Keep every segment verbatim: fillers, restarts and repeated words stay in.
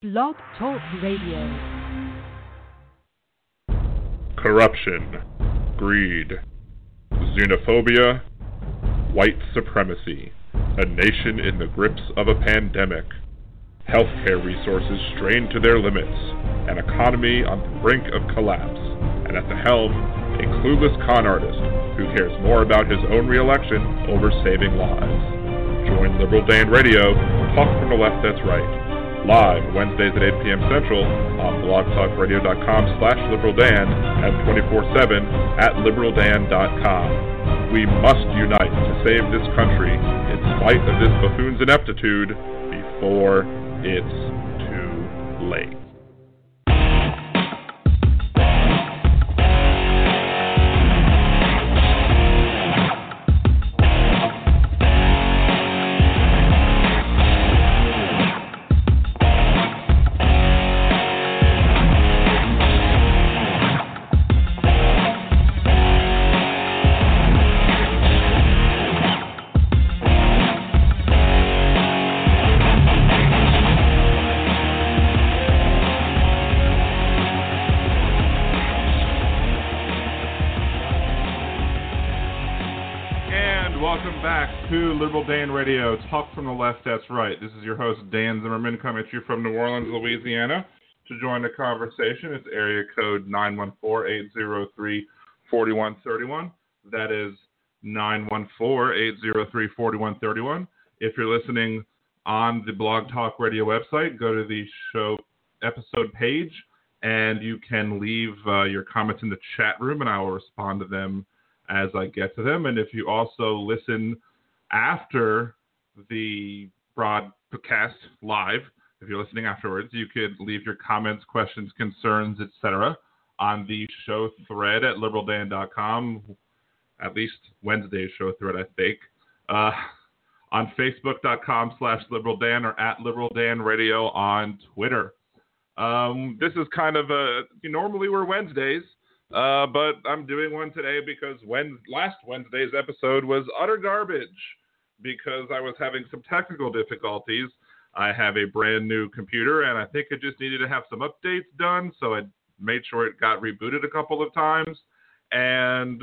Blog Talk Radio. Corruption, greed, xenophobia, white supremacy, a nation in the grips of a pandemic, healthcare resources strained to their limits, an economy on the brink of collapse, and at the helm, a clueless con artist who cares more about his own re-election over saving lives. Join Liberal Dan Radio, talk from the left that's right. Live Wednesdays at eight p.m. Central on blog talk radio dot com slash liberal dan and twenty-four seven at liberal dan dot com. We must unite to save this country in spite of this buffoon's ineptitude before it's too late. Liberal Dan Radio, talk from the left, that's right. This is your host, Dan Zimmerman, coming at you from New Orleans, Louisiana. To join the conversation, it's area code nine one four, eight zero three, four one three one. That is nine one four, eight zero three, four one three one. If you're listening on the Blog Talk Radio website, go to the show episode page, and you can leave uh, your comments in the chat room, and I will respond to them as I get to them. And if you also listen after the broadcast live, if you're listening afterwards, you could leave your comments, questions, concerns, et cetera on the show thread at liberal dan dot com, at least Wednesday's show thread, I think, uh, on facebook dot com slash liberal dan or at liberaldan radio on Twitter. Um, this is kind of a, normally we're Wednesdays, uh, but I'm doing one today because when last Wednesday's episode was utter garbage. Because I was having some technical difficulties. I have a brand new computer, and I think it just needed to have some updates done, so I made sure it got rebooted a couple of times, and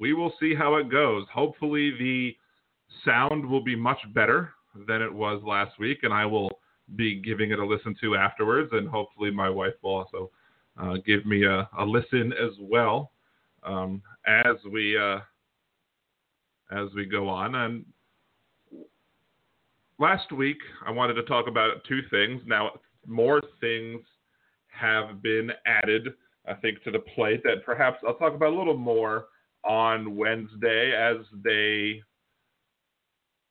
we will see how it goes. Hopefully the sound will be much better than it was last week, and I will be giving it a listen to afterwards, and hopefully my wife will also uh, give me a, a listen as well um, as we uh, as we go on. And last week, I wanted to talk about two things. Now, more things have been added, I think, to the plate that perhaps I'll talk about a little more on Wednesday as they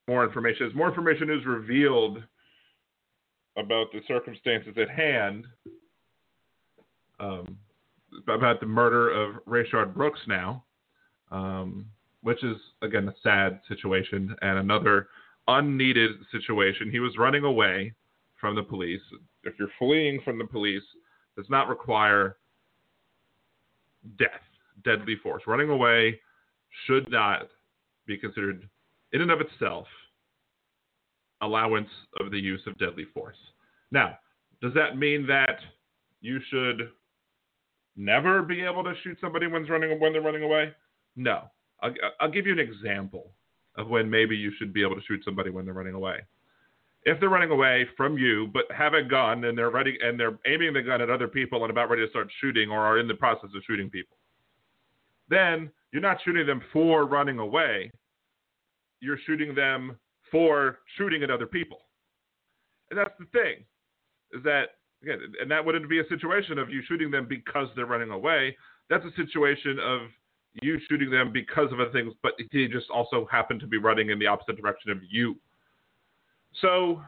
more information as more information is revealed about the circumstances at hand, um, about the murder of Rayshard Brooks now, um, which is, again, a sad situation and another unneeded situation. He was running away from the police. If you're fleeing from the police, does not require death, deadly force. Running away should not be considered, in and of itself, allowance of the use of deadly force. Now, does that mean that you should never be able to shoot somebody when they're running away? No. I'll, I'll give you an example of when maybe you should be able to shoot somebody when they're running away. If they're running away from you, but have a gun and they're ready and they're aiming the gun at other people and about ready to start shooting or are in the process of shooting people, then you're not shooting them for running away. You're shooting them for shooting at other people. And that's the thing, is that, again, and that wouldn't be a situation of you shooting them because they're running away. That's a situation of you shooting them because of other things, but he just also happened to be running in the opposite direction of you. So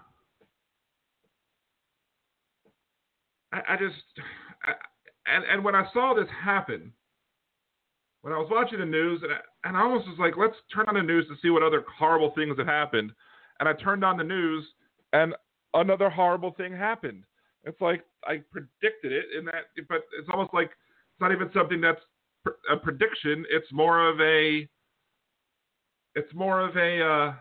I, I just, I, and, and when I saw this happen, when I was watching the news, and I, and I almost was like, let's turn on the news to see what other horrible things have happened. And I turned on the news and another horrible thing happened. It's like, I predicted it in that, but it's almost like it's not even something that's a prediction. It's more of a, it's more of a, uh,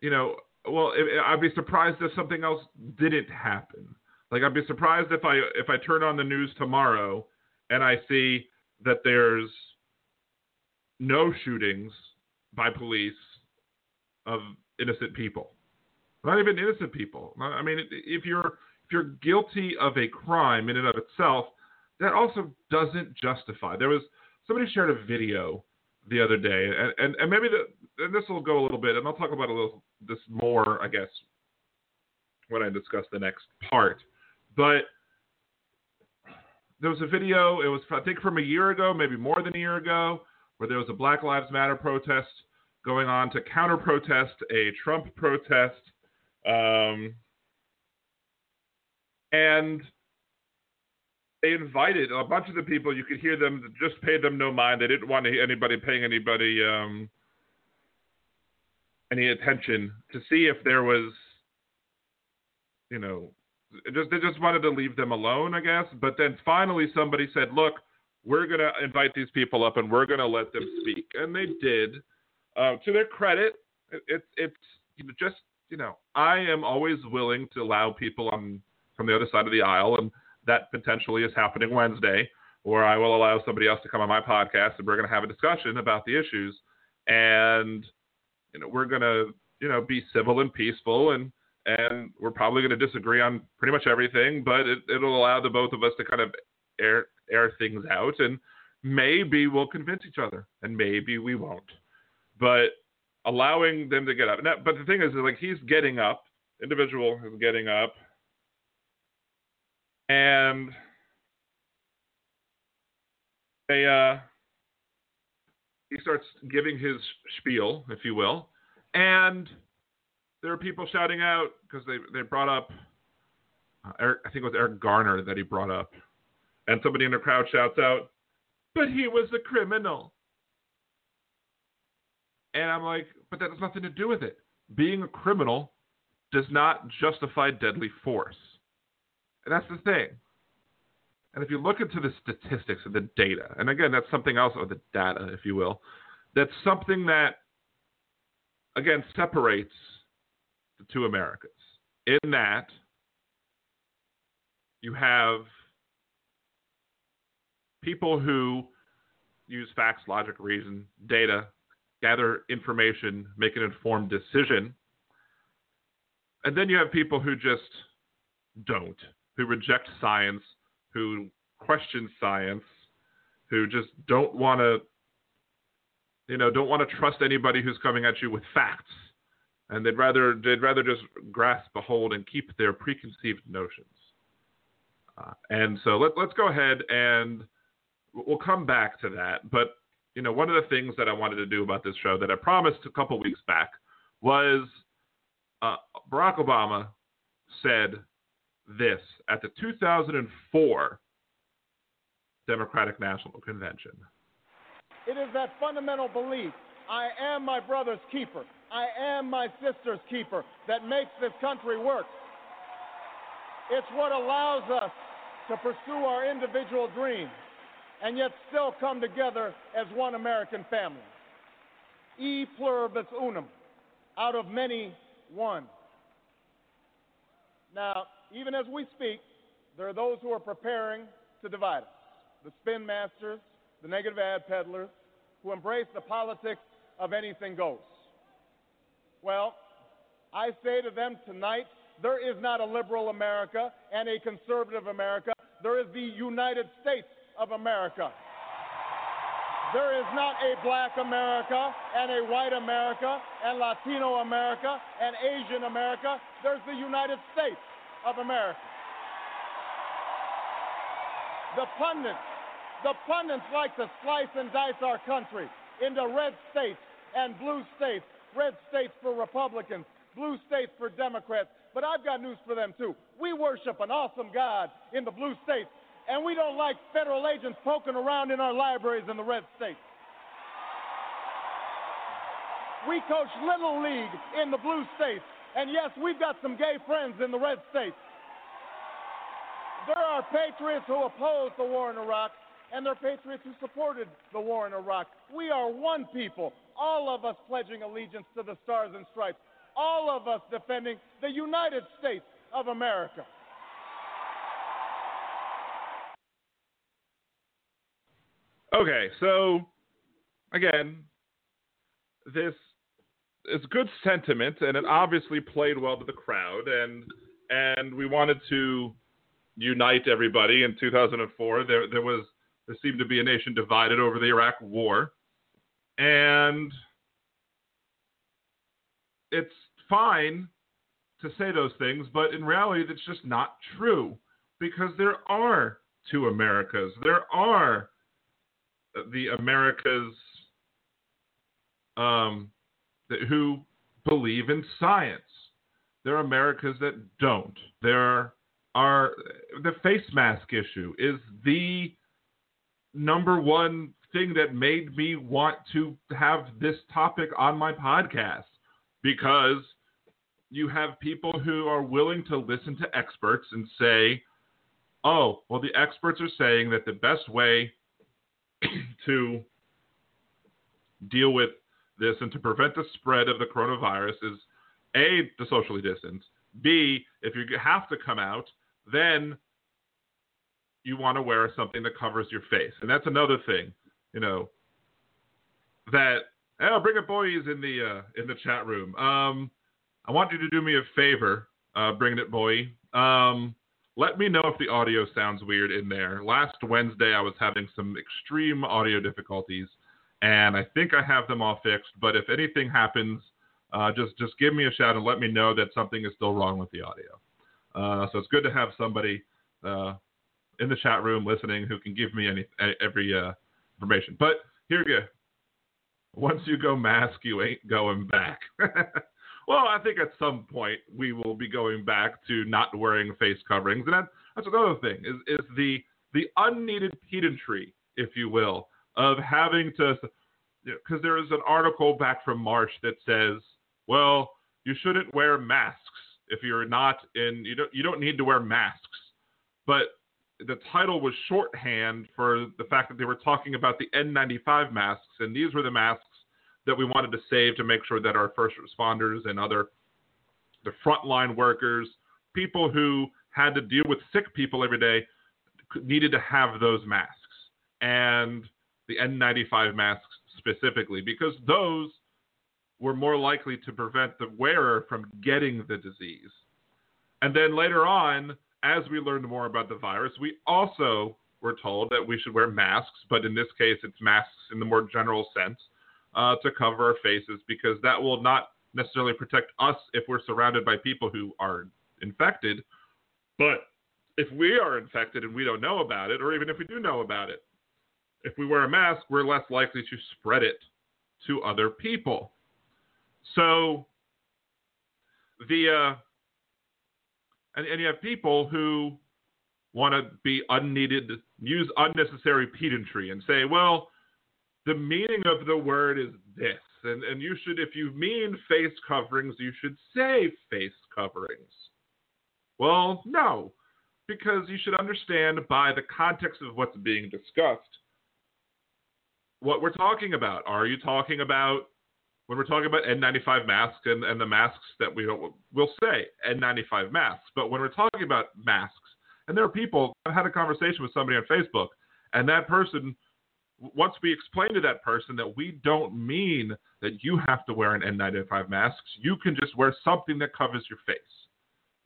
you know, Well, it, I'd be surprised if something else didn't happen. Like, I'd be surprised if I if I turn on the news tomorrow and I see that there's no shootings by police of innocent people. Not even innocent people. I mean, if you're if you're guilty of a crime in and of itself, that also doesn't justify. There was somebody shared a video the other day, and, and, and maybe the and this will go a little bit, and I'll talk about a little this more, I guess, when I discuss the next part. But there was a video. It was, I think, from a year ago, maybe more than a year ago, where there was a Black Lives Matter protest going on to counter-protest a Trump protest. Um, and they invited a bunch of the people. You could hear them, just paid them no mind. They didn't want to hear anybody paying anybody um, any attention to see if there was, you know, just, they just wanted to leave them alone, I guess. But then finally somebody said, look, we're going to invite these people up and we're going to let them speak. And they did. Uh, to their credit, it, it, it's just, you know, I am always willing to allow people on from the other side of the aisle, and that potentially is happening Wednesday, where I will allow somebody else to come on my podcast and we're going to have a discussion about the issues. And, you know, we're going to, you know, be civil and peaceful, and and we're probably going to disagree on pretty much everything, but it, it'll allow the both of us to kind of air, air things out, and maybe we'll convince each other and maybe we won't. But allowing them to get up. Now, but the thing is, is, like, he's getting up. Individual is getting up. And they, uh, he starts giving his spiel, if you will. And there are people shouting out because they, they brought up, uh, Eric, I think it was Eric Garner that he brought up. And somebody in the crowd shouts out, but he was a criminal. And I'm like, but that has nothing to do with it. Being a criminal does not justify deadly force. And that's the thing. And if you look into the statistics and the data, and again, that's something else, or the data, if you will, that's something that, again, separates the two Americas. In that, you have people who use facts, logic, reason, data, gather information, make an informed decision. And then you have people who just don't, who reject science, who question science, who just don't want to, you know, don't want to trust anybody who's coming at you with facts. And they'd rather, they'd rather just grasp a hold and keep their preconceived notions. Uh, and so let, let's go ahead and we'll come back to that. But you know, one of the things that I wanted to do about this show that I promised a couple weeks back was uh, Barack Obama said this at the two thousand four Democratic National Convention. It is that fundamental belief, I am my brother's keeper, I am my sister's keeper, that makes this country work. It's what allows us to pursue our individual dreams and yet still come together as one American family. E pluribus unum, out of many, one. Now, even as we speak, there are those who are preparing to divide us. The spin masters, the negative ad peddlers, who embrace the politics of anything goes. Well, I say to them tonight, there is not a liberal America and a conservative America. There is the United States of America. There is not a black America and a white America and Latino America and Asian America. There's the United States of America. The pundits, the pundits like to slice and dice our country into red states and blue states, red states for Republicans, blue states for Democrats. But I've got news for them too. We worship an awesome God in the blue states. And we don't like federal agents poking around in our libraries in the red states. We coach Little League in the blue states. And yes, we've got some gay friends in the red states. There are patriots who opposed the war in Iraq, and there are patriots who supported the war in Iraq. We are one people, all of us pledging allegiance to the Stars and Stripes. all of us defending the United States of America. Okay, so again, this is good sentiment, and it obviously played well to the crowd, and and we wanted to unite everybody. In two thousand four, there there was there seemed to be a nation divided over the Iraq War, and it's fine to say those things, but in reality, that's just not true, because there are two Americas. There are the Americas um, that, who believe in science. There are Americas that don't. There are the face mask issue is the number one thing that made me want to have this topic on my podcast, because you have people who are willing to listen to experts and say, oh, well, the experts are saying that the best way to deal with this and to prevent the spread of the coronavirus is A, to socially distance, B, if you have to come out, then you want to wear something that covers your face. And that's another thing, you know, that, oh, bring up boys in the uh, in the chat room. Um, I want you to do me a favor, uh, bringing it boy. Um, Let me know if the audio sounds weird in there. Last Wednesday, I was having some extreme audio difficulties, and I think I have them all fixed. But if anything happens, uh, just, just give me a shout and let me know that something is still wrong with the audio. Uh, so it's good to have somebody uh, in the chat room listening who can give me any every uh, information. But here you go. Once you go mask, you ain't going back. Well, I think at some point we will be going back to not wearing face coverings. And that, that's another thing, is, is the the unneeded pedantry, if you will, of having to, you know, – because there is an article back from March that says, well, you shouldn't wear masks if you're not in you – don't, you don't need to wear masks. But the title was shorthand for the fact that they were talking about the N ninety-five masks, and these were the masks that we wanted to save to make sure that our first responders and other, the frontline workers, people who had to deal with sick people every day, needed to have those masks, and the N ninety-five masks specifically, because those were more likely to prevent the wearer from getting the disease. And then later on, as we learned more about the virus, we also were told that we should wear masks, but in this case, it's masks in the more general sense, Uh, to cover our faces, because that will not necessarily protect us if we're surrounded by people who are infected. But if we are infected and we don't know about it, or even if we do know about it, if we wear a mask, we're less likely to spread it to other people. So the uh, and, and you have people who want to be unneeded, use unnecessary pedantry and say, well, the meaning of the word is this, and, and you should, if you mean face coverings, you should say face coverings. Well, no, because you should understand by the context of what's being discussed what we're talking about. Are you talking about, when we're talking about N ninety-five masks and, and the masks that we don't, we'll say N ninety-five masks, but when we're talking about masks, and there are people, I've had a conversation with somebody on Facebook, and that person, once we explain to that person that we don't mean that you have to wear an N ninety-five mask, you can just wear something that covers your face,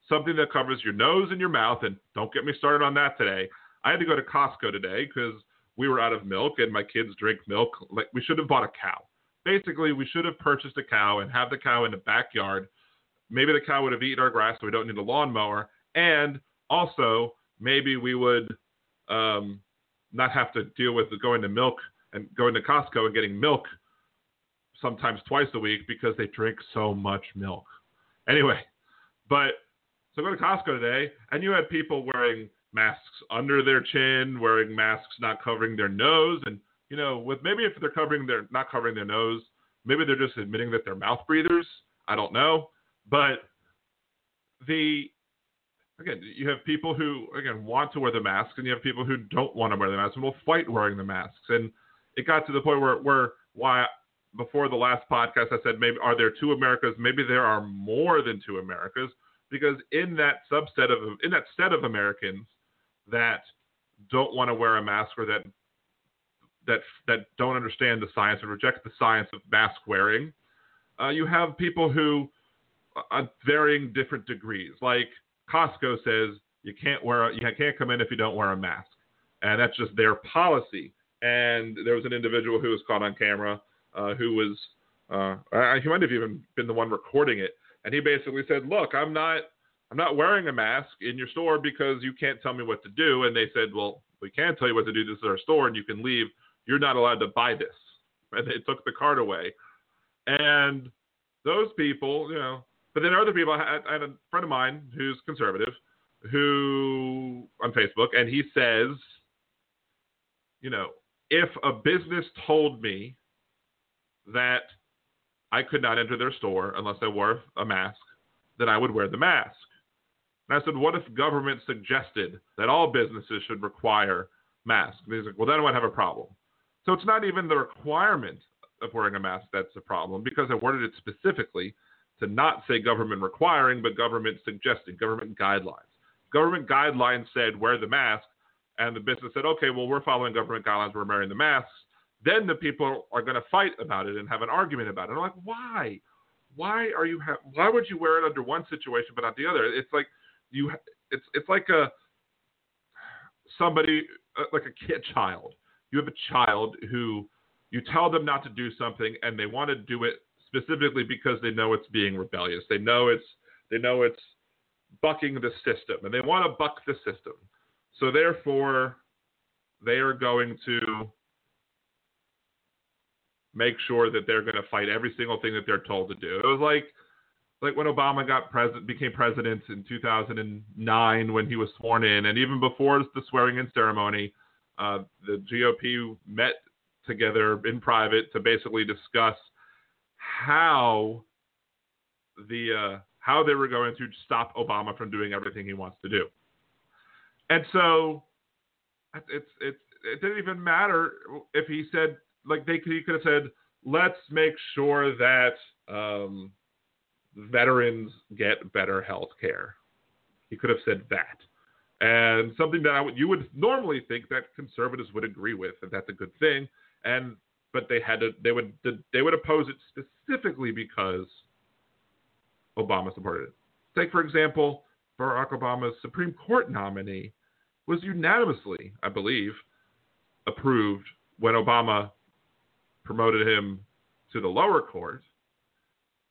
something that covers your nose and your mouth. And don't get me started on that today. I had to go to Costco today because we were out of milk and my kids drink milk. Like, we should have bought a cow. Basically, we should have purchased a cow and have the cow in the backyard. Maybe the cow would have eaten our grass, so we don't need a lawnmower. And also, maybe we would um, – not have to deal with going to milk and going to Costco and getting milk sometimes twice a week because they drink so much milk. Anyway, but so go to Costco today, and you had people wearing masks under their chin, wearing masks not covering their nose, and you know, with maybe if they're covering their not covering their nose, maybe they're just admitting that they're mouth breathers. I don't know, but the Again, you have people who, again, want to wear the masks, and you have people who don't want to wear the masks and will fight wearing the masks. And it got to the point where, where why before the last podcast, I said, maybe are there two Americas? Maybe there are more than two Americas, because in that subset of, in that set of Americans that don't want to wear a mask, or that, that, that don't understand the science and reject the science of mask wearing, uh, you have people who are varying different degrees. Like Costco says, you can't wear, you can't come in if you don't wear a mask. And that's just their policy. And there was an individual who was caught on camera uh, who was, uh, he might have even been the one recording it. And he basically said, look, I'm not, I'm not wearing a mask in your store because you can't tell me what to do. And they said, well, we can't tell you what to do. This is our store and you can leave. You're not allowed to buy this. And they took the card away. And those people, you know, but then other people, I had a friend of mine who's conservative who on Facebook, and he says, you know, if a business told me that I could not enter their store unless I wore a mask, then I would wear the mask. And I said, what if government suggested that all businesses should require masks? And he's like, well, then I would have a problem. So it's not even the requirement of wearing a mask that's a problem, because I worded it specifically to not say government requiring, but government suggesting, government guidelines. Government guidelines said wear the mask, and the business said, okay, well, we're following government guidelines, we're wearing the masks. Then the people are going to fight about it and have an argument about it. And I'm like, why? Why are you? Ha- why would you wear it under one situation but not the other? It's like you. It's it's like a somebody like a kid, child. You have a child who you tell them not to do something, and they want to do it specifically because they know it's being rebellious. They know it's they know it's bucking the system, and they want to buck the system. So therefore, they are going to make sure that they're going to fight every single thing that they're told to do. It was like, like when Obama got president, became president in two thousand nine, when he was sworn in, and even before the swearing-in ceremony, uh, the G O P met together in private to basically discuss how the uh, how they were going to stop Obama from doing everything he wants to do. And so, it's it's it didn't even matter if he said. Like they could, he could have said, let's make sure that um, veterans get better health care. He could have said that. And something that I would, you would normally think that conservatives would agree with, and that's a good thing. And but they had to, they would they would oppose it specifically because Obama supported it. Take, for example, Barack Obama's Supreme Court nominee was unanimously, I believe, approved when Obama promoted him to the lower court.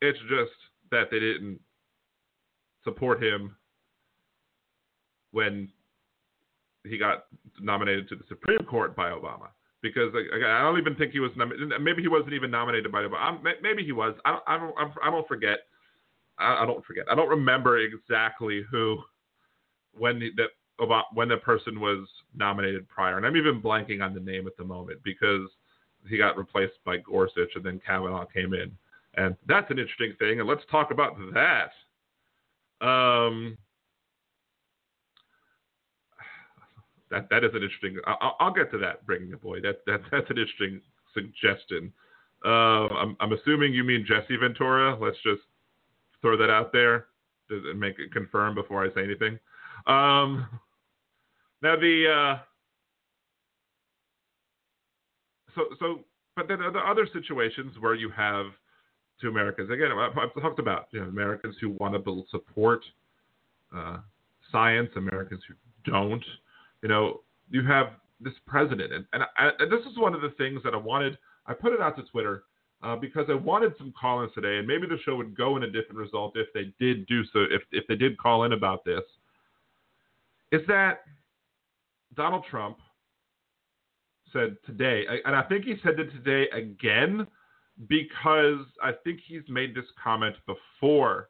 It's just that they didn't support him when he got nominated to the Supreme Court by Obama, because like, I don't even think he was nominated. Maybe he wasn't even nominated by Obama. Maybe he was. I don't. I don't. I don't forget. I don't forget. I don't remember exactly who when the, that Obama, when the person was nominated prior, and I'm even blanking on the name at the moment because he got replaced by Gorsuch, and then Kavanaugh came in. And that's an interesting thing, and let's talk about that. Um, that that is an interesting – I'll get to that, Bringing the Boy. That, that That's an interesting suggestion. Uh, I'm, I'm assuming you mean Jesse Ventura. Let's just throw that out there and make it confirm before I say anything. Um, now the uh, – So, so, but then there are other situations where you have two Americans. Again, I've, I've talked about you know, Americans who want to build support uh, science, Americans who don't. You know, you have this president, and and, I, and this is one of the things that I wanted. I put it out to Twitter uh, because I wanted some call-ins today, and maybe the show would go in a different result if they did do so. If if they did call in about this, is that Donald Trump said today, and I think he said it today again because I think he's made this comment before,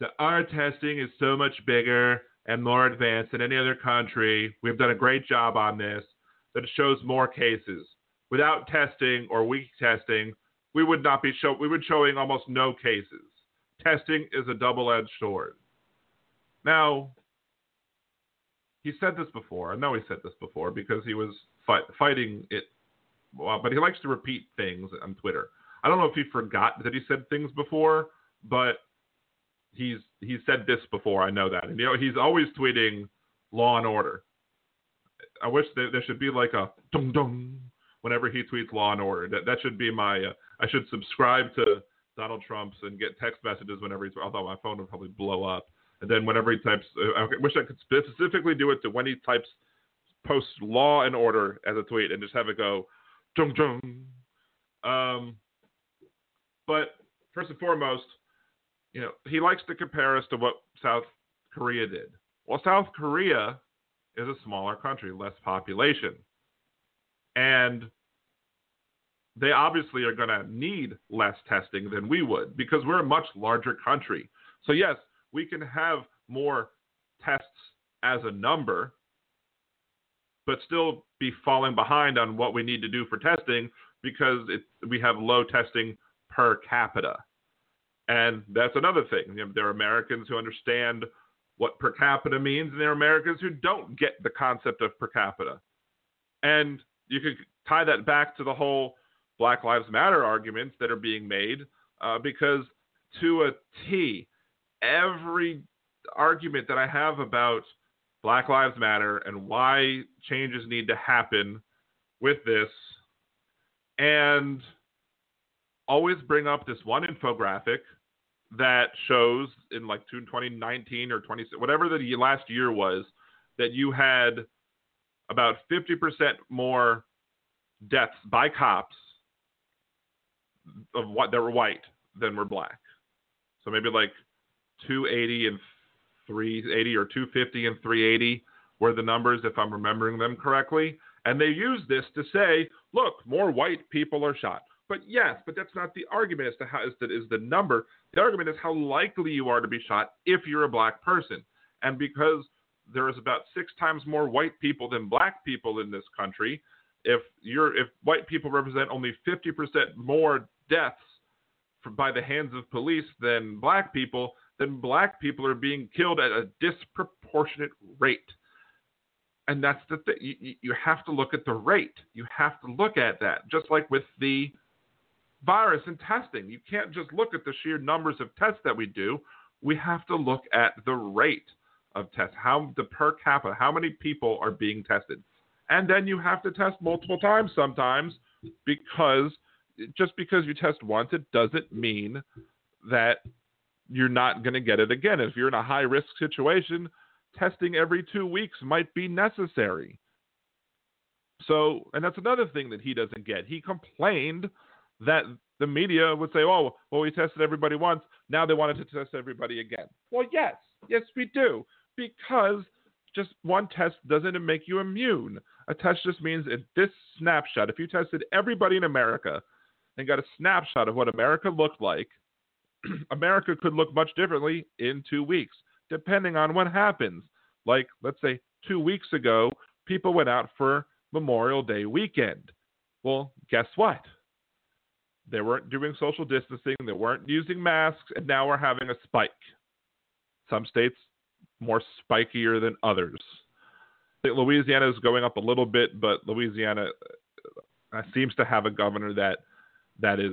that our testing is so much bigger and more advanced than any other country. We've done a great job on this, that it shows more cases. Without testing or weak testing, we would not be show we would showing almost no cases. Testing is a double-edged sword. Now, he said this before. I know he said this before because he was fight, fighting it, well, but he likes to repeat things on Twitter. I don't know if he forgot that he said things before, but he's he said this before. I know that, and you know he's always tweeting law and order. I wish there, there should be like a dong dong whenever he tweets law and order. That that should be my. Uh, I should subscribe to Donald Trump's and get text messages whenever he's. Although my phone would probably blow up. And then whenever he types, I wish I could specifically do it to when he types, post law and order as a tweet and just have it go, dong dong. Um, but first and foremost, you know, he likes to compare us to what South Korea did. Well, South Korea is a smaller country, less population. And they obviously are going to need less testing than we would because we're a much larger country. So yes, we can have more tests as a number, but still be falling behind on what we need to do for testing because it, we have low testing per capita. And that's another thing. You know, there are Americans who understand what per capita means, and there are Americans who don't get the concept of per capita. And you could tie that back to the whole Black Lives Matter arguments that are being made uh, because to a T, every argument that I have about Black Lives Matter and why changes need to happen with this, and always bring up this one infographic that shows in like twenty nineteen or twenty whatever the last year was, that you had about fifty percent more deaths by cops of what that were white than were black. So maybe like two eighty and three eighty or two fifty and three eighty were the numbers, if I'm remembering them correctly. And they use this to say, look, more white people are shot. But yes, but that's not the argument as to how is that is the number. The argument is how likely you are to be shot if you're a black person. And because there is about six times more white people than black people in this country, if you're if white people represent only fifty percent more deaths by the hands of police than black people, then black people are being killed at a disproportionate rate. And that's the thing. You, you have to look at the rate. You have to look at that, just like with the virus and testing. You can't just look at the sheer numbers of tests that we do. We have to look at the rate of tests, how the per capita, how many people are being tested. And then you have to test multiple times sometimes because just because you test once, it doesn't mean that you're not going to get it again. If you're in a high-risk situation, testing every two weeks might be necessary. So, and that's another thing that he doesn't get. He complained that the media would say, oh, well, we tested everybody once. Now they wanted to test everybody again. Well, yes. Yes, we do. Because just one test doesn't make you immune. A test just means at this snapshot, if you tested everybody in America and got a snapshot of what America looked like, America could look much differently in two weeks, depending on what happens. Like, let's say two weeks ago, people went out for Memorial Day weekend. Well, guess what? They weren't doing social distancing. They weren't using masks. And now we're having a spike. Some states more spikier than others. I think Louisiana is going up a little bit, but Louisiana seems to have a governor that that is,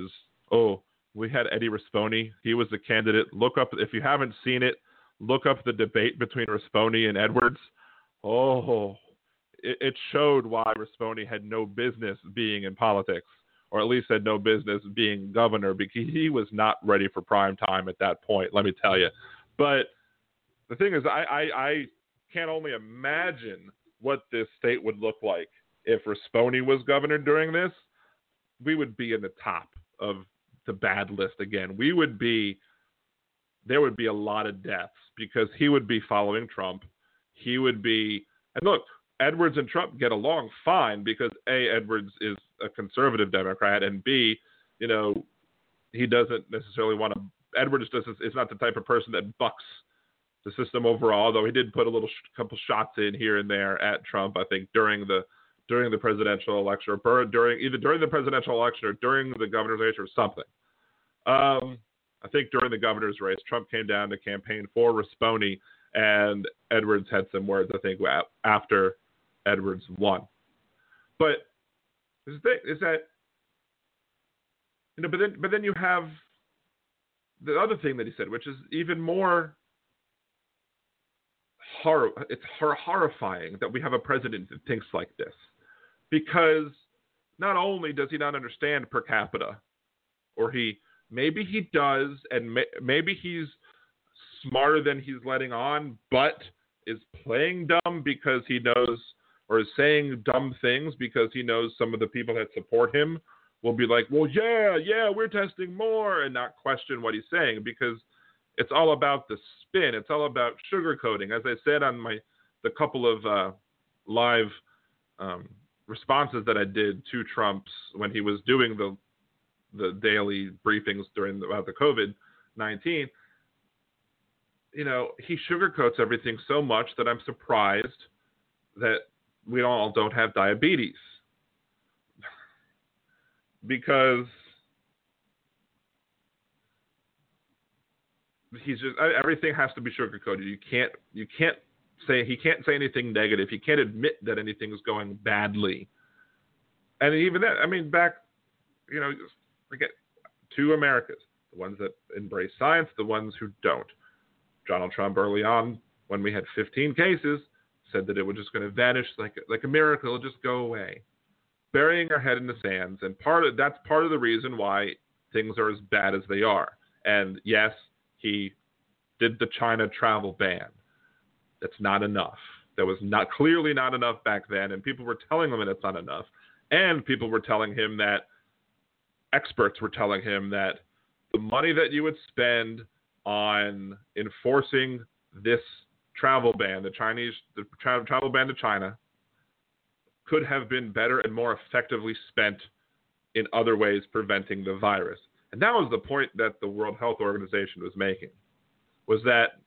oh, we had Eddie Rispone. He was the candidate. Look up, if you haven't seen it, look up the debate between Rispone and Edwards. Oh, it, it showed why Rispone had no business being in politics, or at least had no business being governor, because he was not ready for prime time at that point, let me tell you. But the thing is, I, I, I can't only imagine what this state would look like if Rispone was governor during this. We would be in the top of the bad list again. We would be, there would be a lot of deaths because he would be following Trump. He would be, and look, Edwards and Trump get along fine because A, Edwards is a conservative Democrat, and B, you know, he doesn't necessarily want to, Edwards doesn't, is not the type of person that bucks the system overall, though he did put a little sh- couple shots in here and there at Trump, I think, during the during the presidential election, or during either during the presidential election or during the governor's race or something. Um, I think during the governor's race, Trump came down to campaign for Rispone, and Edwards had some words, I think, after Edwards won. But the thing is that You know, but then but then you have the other thing that he said, which is even more horror. It's hor- horrifying that we have a president that thinks like this, because not only does he not understand per capita, or he maybe he does, and may, maybe he's smarter than he's letting on, but is playing dumb because he knows, or is saying dumb things because he knows some of the people that support him will be like, well, yeah, yeah, we're testing more, and not question what he's saying, because it's all about the spin. It's all about sugarcoating. As I said on my the couple of uh, live um, responses that I did to Trump's when he was doing the the daily briefings during the, about the COVID nineteen, you know, he sugarcoats everything so much that I'm surprised that we all don't have diabetes. Because he's just everything has to be sugarcoated. You can't, you can't say he can't say anything negative. He can't admit that anything is going badly. And even that, I mean, back, you know, forget two Americas: the ones that embrace science, the ones who don't. Donald Trump early on, when we had fifteen cases, said that it was just going to vanish like like a miracle, it'll just go away. Burying our head in the sands, and part of that's part of the reason why things are as bad as they are. And yes, he did the China travel ban. That's not enough. That was not clearly not enough back then, and people were telling him that it's not enough. And people were telling him that experts were telling him that the money that you would spend on enforcing this travel ban, the Chinese the tra- travel ban to China, could have been better and more effectively spent in other ways preventing the virus. And that was the point that the World Health Organization was making, was that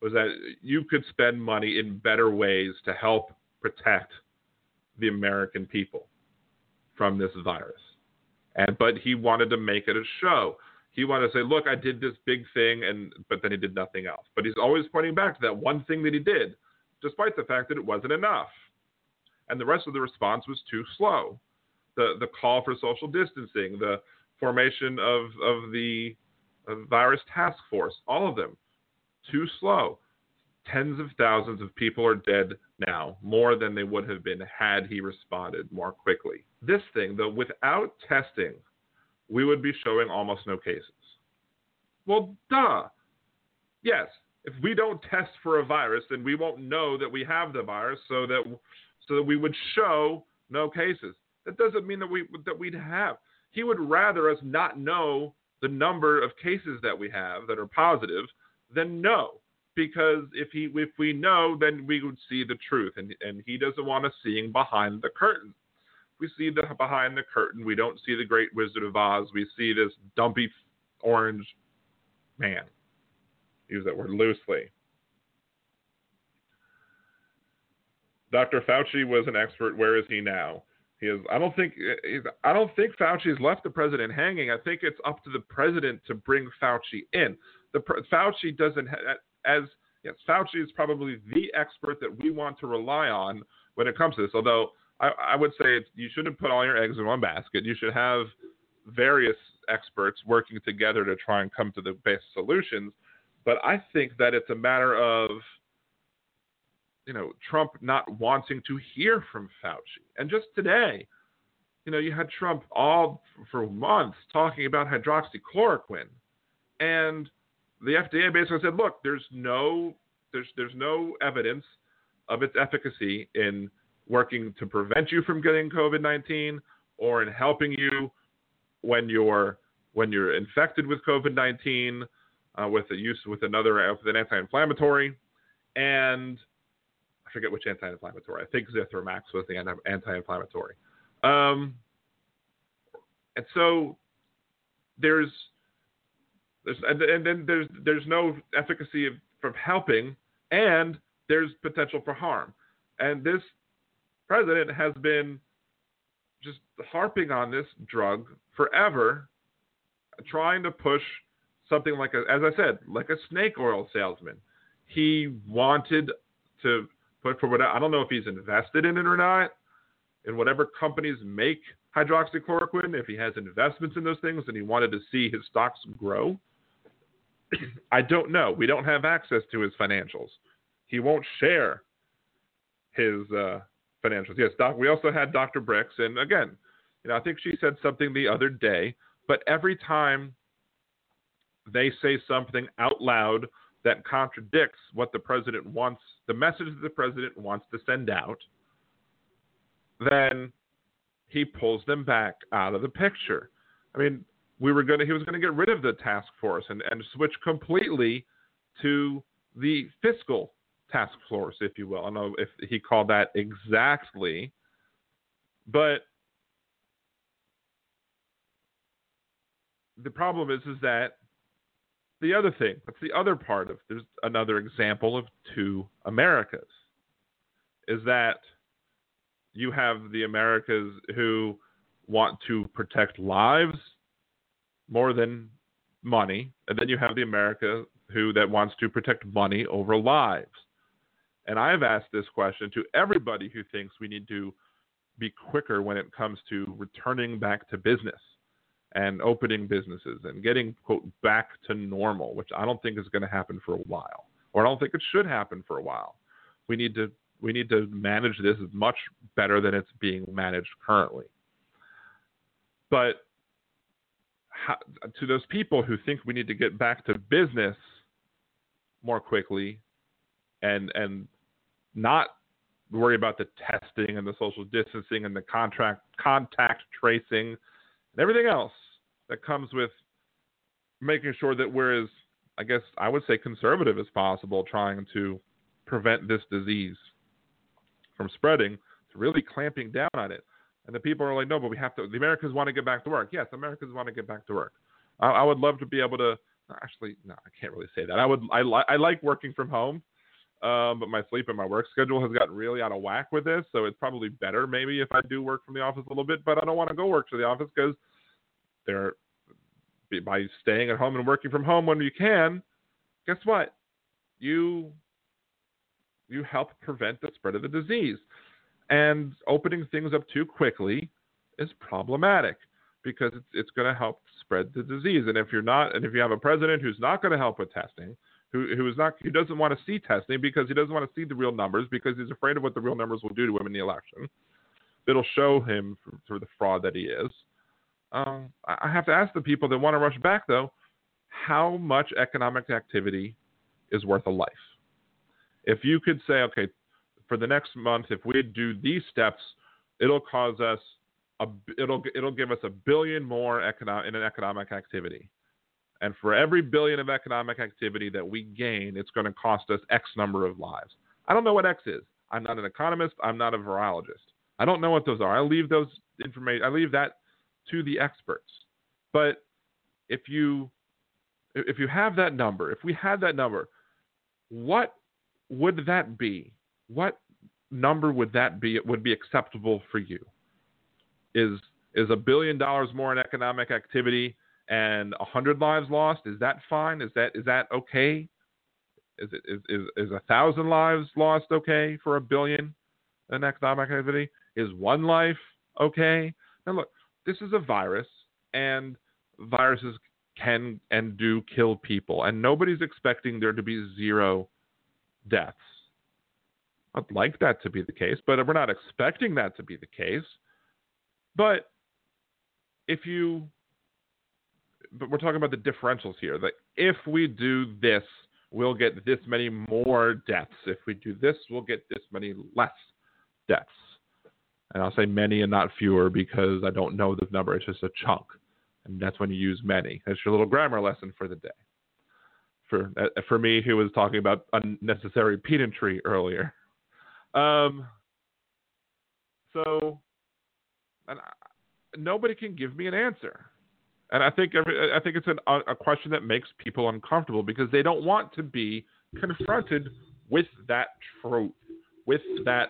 was that you could spend money in better ways to help protect the American people from this virus. And but he wanted to make it a show. He wanted to say, look, I did this big thing, and but then he did nothing else. But he's always pointing back to that one thing that he did, despite the fact that it wasn't enough. And the rest of the response was too slow. The the call for social distancing, the formation of, of the of virus task force, all of them, too slow. Tens of thousands of people are dead now, more than they would have been had he responded more quickly. This thing, though, without testing, we would be showing almost no cases. Well, duh. Yes, if we don't test for a virus, then we won't know that we have the virus, so that... so that we would show no cases. That doesn't mean that we that we'd have. He would rather us not know the number of cases that we have that are positive than no, because if he if we know, then we would see the truth, and and he doesn't want us seeing behind the curtain. We see the behind the curtain. We don't see the Great Wizard of Oz. We see this dumpy orange man. Use that word loosely. Doctor Fauci was an expert. Where is he now? He is. I don't think. I don't think Fauci's left the president hanging. I think it's up to the president to bring Fauci in. The Fauci doesn't ha- as yes. Fauci is probably the expert that we want to rely on when it comes to this. Although I, I would say it's, you shouldn't put all your eggs in one basket. You should have various experts working together to try and come to the best solutions. But I think that it's a matter of, you know, Trump not wanting to hear from Fauci. And just today, you know, you had Trump all for months talking about hydroxychloroquine, and the F D A basically said, look, there's no, there's, there's no evidence of its efficacy in working to prevent you from getting COVID nineteen or in helping you when you're, when you're infected with COVID nineteen uh, with the use with another, with an anti-inflammatory. And I forget which anti-inflammatory. I think Zithromax was the anti-inflammatory. Um, and so there's, there's, and then there's, there's no efficacy of, from helping, and there's potential for harm. And this president has been just harping on this drug forever, trying to push something like a, as I said, like a snake oil salesman. He wanted to, But for what I don't know if he's invested in it or not, in whatever companies make hydroxychloroquine, if he has investments in those things and he wanted to see his stocks grow? I don't know. We don't have access to his financials. He won't share his uh, financials. Yes, doc, we also had Doctor Brooks. And again, you know, I think she said something the other day, but every time they say something out loud that contradicts what the president wants, the message that the president wants to send out, then he pulls them back out of the picture. I mean, we were going to, he was going to get rid of the task force and, and switch completely to the fiscal task force, if you will. I don't know if he called that exactly, but the problem is, is that the other thing, that's the other part of, there's another example of two Americas, is that you have the Americas who want to protect lives more than money, and then you have the America who that wants to protect money over lives. And I've asked this question to everybody who thinks we need to be quicker when it comes to returning back to business and opening businesses and getting, quote, back to normal, which I don't think is going to happen for a while, or I don't think it should happen for a while. We need to we need to manage this much better than it's being managed currently. But how, to those people who think we need to get back to business more quickly and and not worry about the testing and the social distancing and the contract contact tracing and everything else that comes with making sure that we're as, I guess I would say, conservative as possible, trying to prevent this disease from spreading, to really clamping down on it. And the people are like, no, but we have to, the Americans want to get back to work. Yes, Americans want to get back to work. I, I would love to be able to, actually, no, I can't really say that. I would, I, li- I like working from home, um, but my sleep and my work schedule has gotten really out of whack with this. So it's probably better maybe if I do work from the office a little bit, but I don't want to go work to the office because they're, by staying at home and working from home when you can, guess what? You, you help prevent the spread of the disease. And opening things up too quickly is problematic because it's, it's going to help spread the disease. And if you're not, and if you have a president who's not going to help with testing, who who is not, who doesn't want to see testing because he doesn't want to see the real numbers because he's afraid of what the real numbers will do to him in the election, it'll show him through the fraud that he is. Um, I have to ask the people that want to rush back though, how much economic activity is worth a life? If you could say, okay, for the next month, if we do these steps, it'll cause us a, it'll it'll give us a billion more economic in an economic activity, and for every billion of economic activity that we gain, it's going to cost us X number of lives. I don't know what X is. I'm not an economist. I'm not a virologist. I don't know what those are. I leave those information. I leave that to the experts. But if you if you have that number, if we had that number, what would that be? What number would that be? It would be acceptable for you. Is is a billion dollars more in economic activity and a hundred lives lost? Is that fine? Is that is that okay? Is it is is, is a thousand lives lost okay for a billion in economic activity? Is one life okay? Now look, this is a virus, and viruses can and do kill people, and nobody's expecting there to be zero deaths. I'd like that to be the case, but we're not expecting that to be the case. But if you, but we're talking about the differentials here. Like if we do this, we'll get this many more deaths. If we do this, we'll get this many less deaths. And I'll say many and not fewer because I don't know the number. It's just a chunk. And that's when you use many. That's your little grammar lesson for the day. For, for me, who was talking about unnecessary pedantry earlier. Um, so, and I, nobody can give me an answer, and I think every, I think it's an, a question that makes people uncomfortable because they don't want to be confronted with that truth, with that,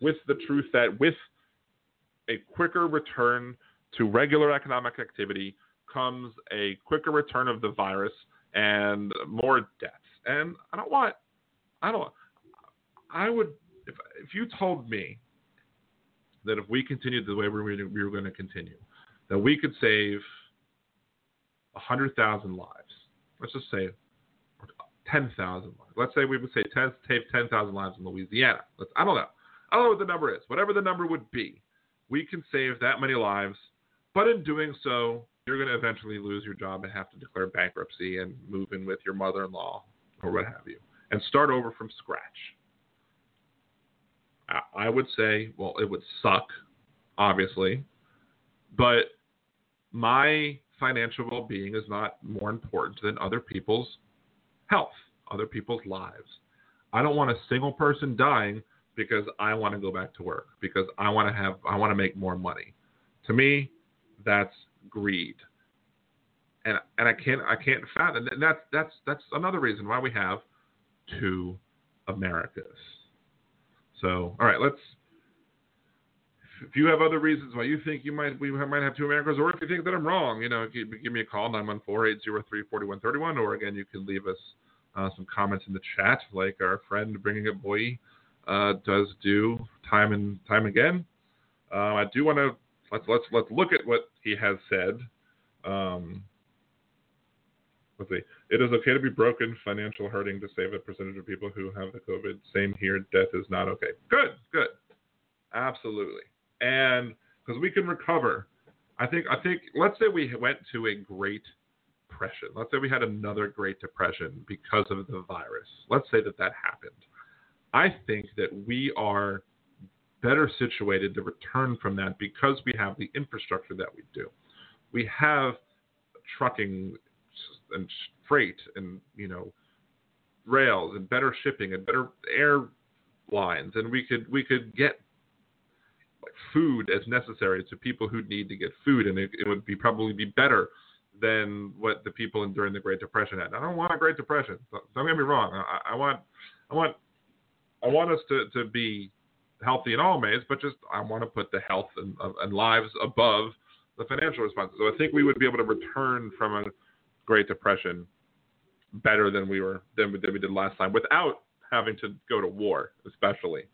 with the truth that with a quicker return to regular economic activity comes a quicker return of the virus and more deaths. And I don't want, I don't, I would. If, if you told me that if we continued the way we were going to continue, that we could save one hundred thousand lives. Let's just say ten thousand lives. Let's say we would say ten, save ten thousand lives in Louisiana. Let's, I don't know. I don't know what the number is. Whatever the number would be, we can save that many lives. But in doing so, you're going to eventually lose your job and have to declare bankruptcy and move in with your mother-in-law or what have you and start over from scratch. I would say, well, it would suck, obviously, but my financial well-being is not more important than other people's health, other people's lives. I don't want a single person dying because I want to go back to work, because I want to have, I want to make more money. To me, that's greed. And and I can't, I can't fathom. And that's, that's, that's another reason why we have two Americas. So, all right, let's, if you have other reasons why you think you might, we might have two Americas, or if you think that I'm wrong, you know, give me a call, nine one four, eight oh three, four one three one, or again, you can leave us uh, some comments in the chat, like our friend Bringing Up Boy uh, does do time and time again. Uh, I do want to, let's, let's, let's look at what he has said. Um, let's see. It is okay to be broken, financial hurting to save a percentage of people who have the COVID. Same here. Death is not okay. Good, good. Absolutely. And because we can recover. I think, I think, let's say we went to a Great Depression. Let's say we had another Great Depression because of the virus. Let's say that that happened. I think that we are better situated to return from that because we have the infrastructure that we do. We have trucking and freight and, you know, rails and better shipping and better airlines. And we could, we could get food as necessary to people who need to get food, and it, it would be probably be better than what the people in, during the Great Depression had. And I don't want a Great Depression. So, don't get me wrong. I, I want, I want, I want us to, to be healthy in all ways, but just I want to put the health and, and lives above the financial responses. So I think we would be able to return from a Great Depression better than we were than we, than we did last time, without having to go to war, especially.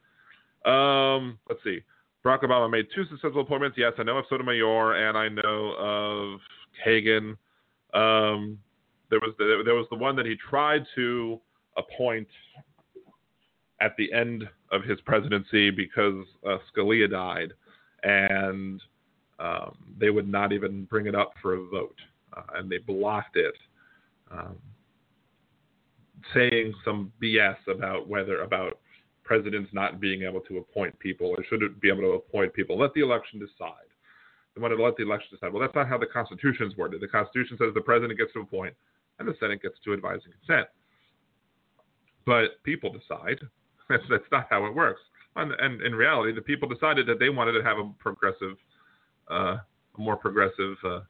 Um, let's see. Barack Obama made two successful appointments. Yes, I know of Sotomayor, and I know of Kagan. Um, there was the, there was the one that he tried to appoint at the end of his presidency because uh, Scalia died, and um, they would not even bring it up for a vote, uh, and they blocked it, um, saying some B S about whether about. Presidents not being able to appoint people, or shouldn't be able to appoint people. Let the election decide. They wanted to let the election decide. Well, that's not how the Constitution's worded. The Constitution says the president gets to appoint, and the Senate gets to advise and consent. But people decide. That's, that's not how it works. And, and in reality, the people decided that they wanted to have a progressive, uh, a more progressive uh,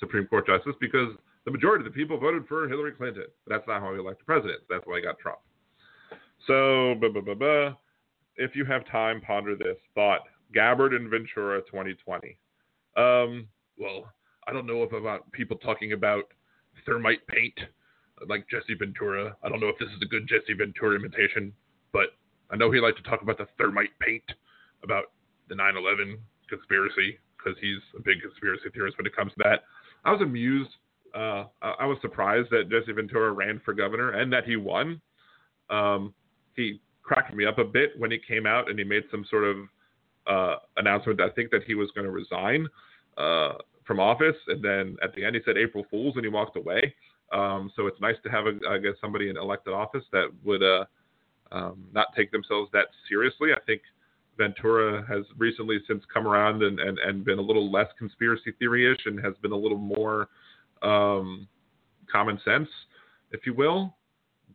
Supreme Court justice because the majority of the people voted for Hillary Clinton. But that's not how we elect a president. That's why I got Trump. So, blah, blah, blah, blah. If you have time, ponder this thought. Gabbard and Ventura twenty twenty. Um, well, I don't know if about people talking about thermite paint like Jesse Ventura. I don't know if this is a good Jesse Ventura imitation, but I know he liked to talk about the thermite paint, about the nine eleven conspiracy, because he's a big conspiracy theorist when it comes to that. I was amused. Uh, I was surprised that Jesse Ventura ran for governor and that he won. Um, he cracked me up a bit when he came out and he made some sort of uh, announcement, I think, that he was going to resign uh, from office. And then at the end, he said April Fools and he walked away. Um, so it's nice to have, a, I guess, somebody in elected office that would uh, um, not take themselves that seriously. I think Ventura has recently since come around and, and, and been a little less conspiracy theory-ish and has been a little more um, common sense, if you will.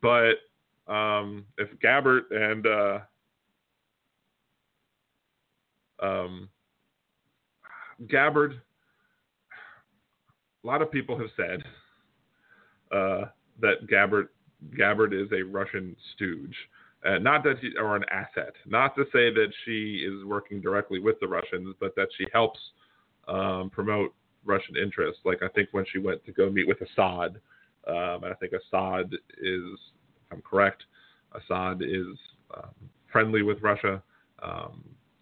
But Um, if Gabbard and uh, um, Gabbard, a lot of people have said uh, that Gabbard Gabbard is a Russian stooge, uh, not that she, or an asset. Not to say that she is working directly with the Russians, but that she helps um, promote Russian interests. Like I think when she went to go meet with Assad, um, and I think Assad is. I'm correct. Assad is um, friendly with Russia. Um,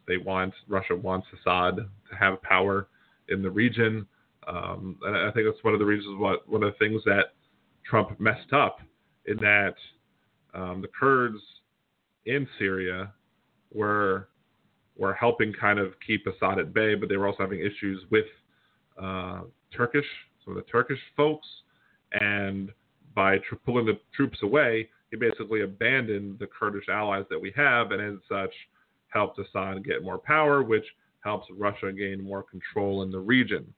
They want, Russia wants Assad to have power in the region. Um, and I think that's one of the reasons, what, one of the things that Trump messed up in that um, the Kurds in Syria were were helping kind of keep Assad at bay, but they were also having issues with uh, Turkish, some of the Turkish folks. And by tr- pulling the troops away, he basically abandoned the Kurdish allies that we have, and as such helped Assad get more power, which helps Russia gain more control in the region.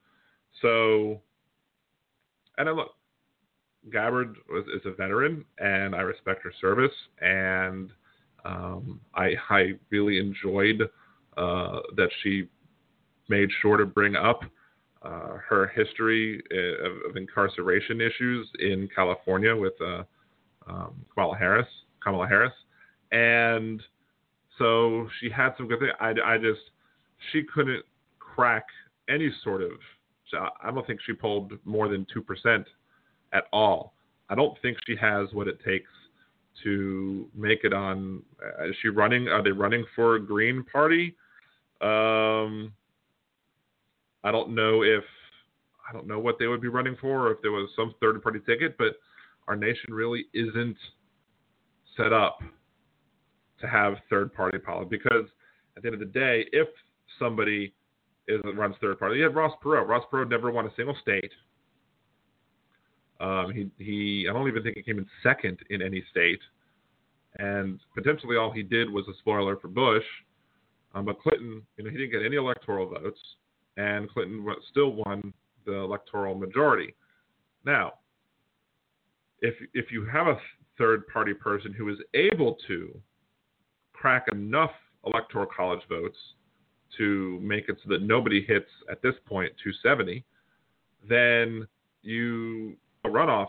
So, and I look, Gabbard was, is a veteran, and I respect her service, and um, I, I really enjoyed uh, that she made sure to bring up uh, her history of, of incarceration issues in California with uh, um, Kamala Harris, Kamala Harris, and so she had some good things. I, I just, she couldn't crack any sort of, I don't think she polled more than two percent at all. I don't think she has what it takes to make it on. Is she running? Are they running for a Green Party? Um, I don't know if, I don't know what they would be running for, or if there was some third party ticket, but our nation really isn't set up to have third party politics, because at the end of the day, if somebody is runs third party, you have Ross Perot. Ross Perot never won a single state. Um, he, he, I don't even think he came in second in any state, and potentially all he did was a spoiler for Bush. Um, but Clinton, you know, he didn't get any electoral votes, and Clinton still won the electoral majority. Now, if if you have a third party person who is able to crack enough electoral college votes to make it so that nobody hits, at this point, two seventy, then you a runoff,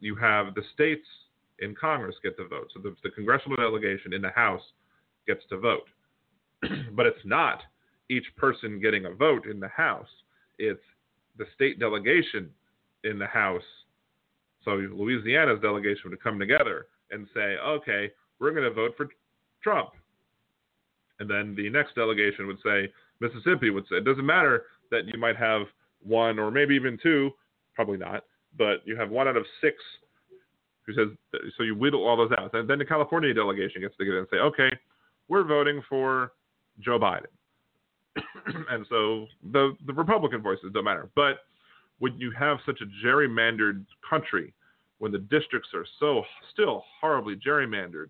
you have the states in Congress get the vote. So the, the congressional delegation in the House gets to vote. But it's not each person getting a vote in the House. It's the state delegation in the House. So Louisiana's delegation would come together and say, okay, we're going to vote for Trump. And then the next delegation would say, Mississippi would say, it doesn't matter that you might have one or maybe even two, probably not, but you have one out of six who says, so you whittle all those out. And then the California delegation gets to get in and say, okay, we're voting for Joe Biden. And so the, the Republican voices don't matter. But when you have such a gerrymandered country, when the districts are so still horribly gerrymandered,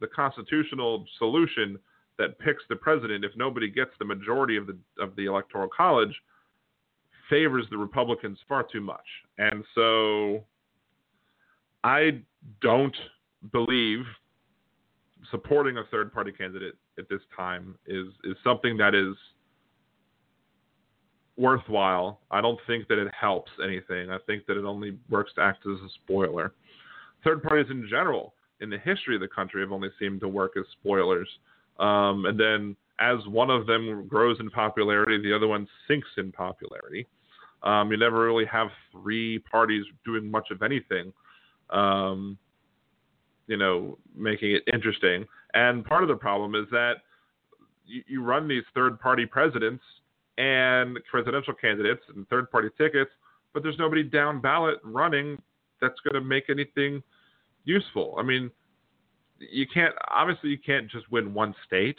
the constitutional solution that picks the president, if nobody gets the majority of the of the electoral college, favors the Republicans far too much. And so I don't believe supporting a third party candidate at this time is, is something that is worthwhile. I don't think that it helps anything. I think that it only works to act as a spoiler. Third parties in general, in the history of the country, have only seemed to work as spoilers. Um, and then as one of them grows in popularity, the other one sinks in popularity. Um, you never really have three parties doing much of anything, um, you know, making it interesting. And part of the problem is that you, you run these third-party presidents and presidential candidates and third-party tickets, but there's nobody down ballot running that's going to make anything useful. I mean, you can't, obviously you can't just win one state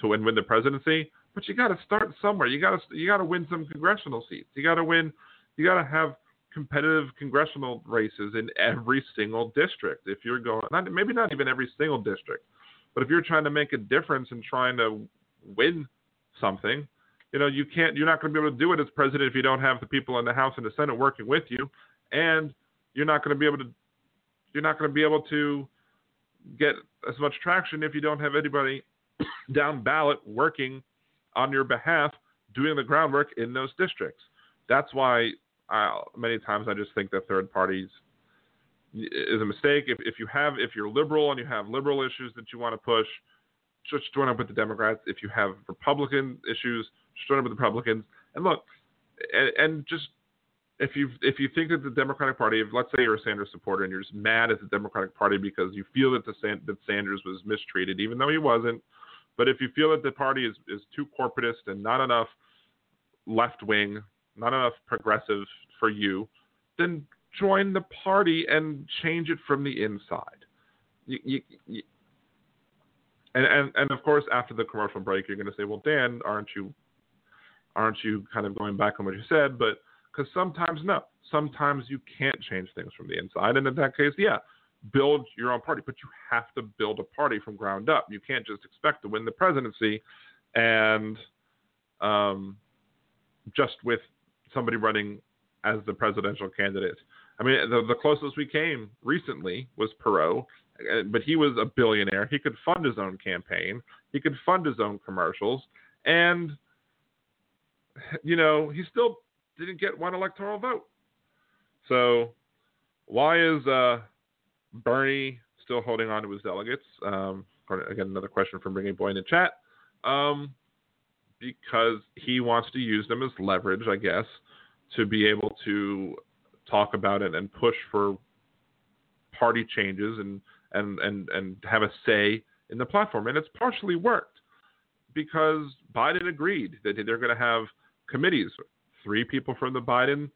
to win, win the presidency, but you got to start somewhere. You got to, you got to win some congressional seats. You got to win, you got to have competitive congressional races in every single district. If you're going, not, maybe not even every single district, but if you're trying to make a difference and trying to win something, you know, you can't, you're not going to be able to do it as president if you don't have the people in the House and the Senate working with you. And you're not going to be able to, you're not going to be able to get as much traction if you don't have anybody down ballot working on your behalf, doing the groundwork in those districts. That's why I, many times I just think that third parties is a mistake. If, if you have, if you're liberal and you have liberal issues that you want to push, just join up with the Democrats. If you have Republican issues, just join up with the Republicans. And look, and, and just if you if you think that the Democratic Party, if let's say you're a Sanders supporter and you're just mad at the Democratic Party because you feel that the that Sanders was mistreated, even though he wasn't, But if you feel that the party is, is too corporatist and not enough left-wing, not enough progressive for you, then join the party and change it from the inside. You, you, you, and, and and of course, after the commercial break, you're going to say, well, Dan, aren't you aren't you kind of going back on what you said? But because sometimes, no, sometimes you can't change things from the inside. And in that case, yeah, build your own party. But you have to build a party from ground up. You can't just expect to win the presidency and um, just with somebody running as the presidential candidate. I mean, the, the closest we came recently was Perot, but he was a billionaire. He could fund his own campaign. He could fund his own commercials. And, you know, he still didn't get one electoral vote. So why is uh, Bernie still holding on to his delegates? Um, again, another question from Ringy Boy in the chat. Um, because he wants to use them as leverage, I guess, to be able to talk about it and push for party changes and, and, and, and have a say in the platform. And it's partially worked because Biden agreed that they're going to have committees, three people from the Biden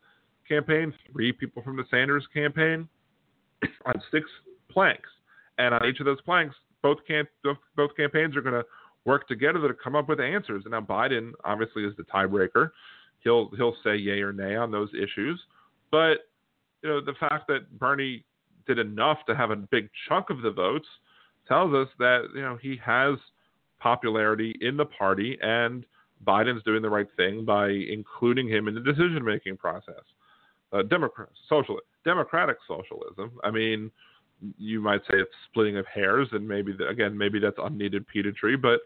campaign, three people from the Sanders campaign on six planks. And on each of those planks, both camp, both campaigns are going to work together to come up with answers. And now Biden obviously is the tiebreaker. He'll he'll say yay or nay on those issues. But, you know, the fact that Bernie did enough to have a big chunk of the votes tells us that, you know, he has popularity in the party and Biden's doing the right thing by including him in the decision-making process. Uh, Democrat, social, democratic socialism. I mean, you might say it's splitting of hairs, and maybe, the, again, maybe that's unneeded pedantry, but,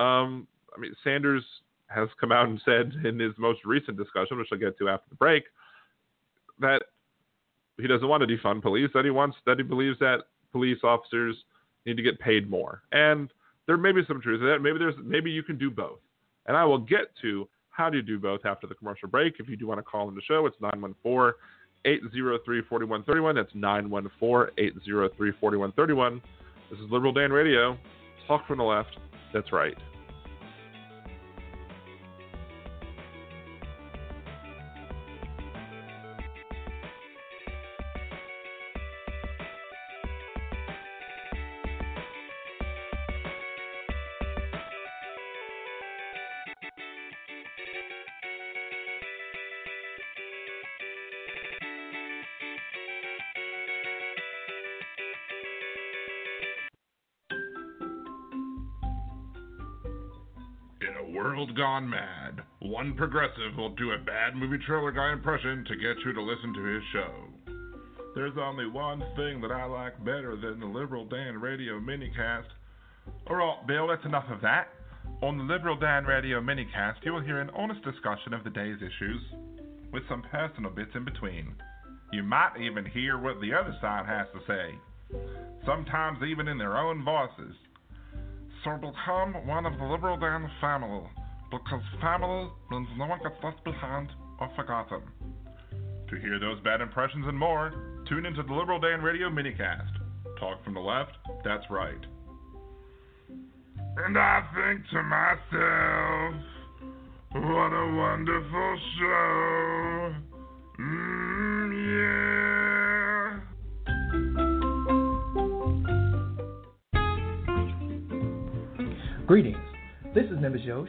um, I mean, Sanders has come out and said in his most recent discussion, which I'll get to after the break, that he doesn't want to defund police, that he wants, that he believes that police officers need to get paid more. And there may be some truth to that. Maybe there's, maybe you can do both. And I will get to how do you do both after the commercial break. If you do want to call in the show, it's nine one four, eight oh three, four one three one. That's nine one four, eight oh three, four one three one. This is Liberal Dan Radio. Talk from the left. That's right. Gone mad. One progressive will do a bad movie trailer guy impression to get you to listen to his show. There's only one thing that I like better than the Liberal Dan Radio minicast. Alright, Bill, that's enough of that. On the Liberal Dan Radio minicast, you will hear an honest discussion of the day's issues, with some personal bits in between. You might even hear what the other side has to say, sometimes even in their own voices. So become one of the Liberal Dan family, because family means no one gets left behind or forgotten. To hear those bad impressions and more, tune into the Liberal Dan Radio minicast. Talk from the left, that's right. And I think to myself, what a wonderful show. Mm, yeah. Greetings. This is Nimbus Yosh,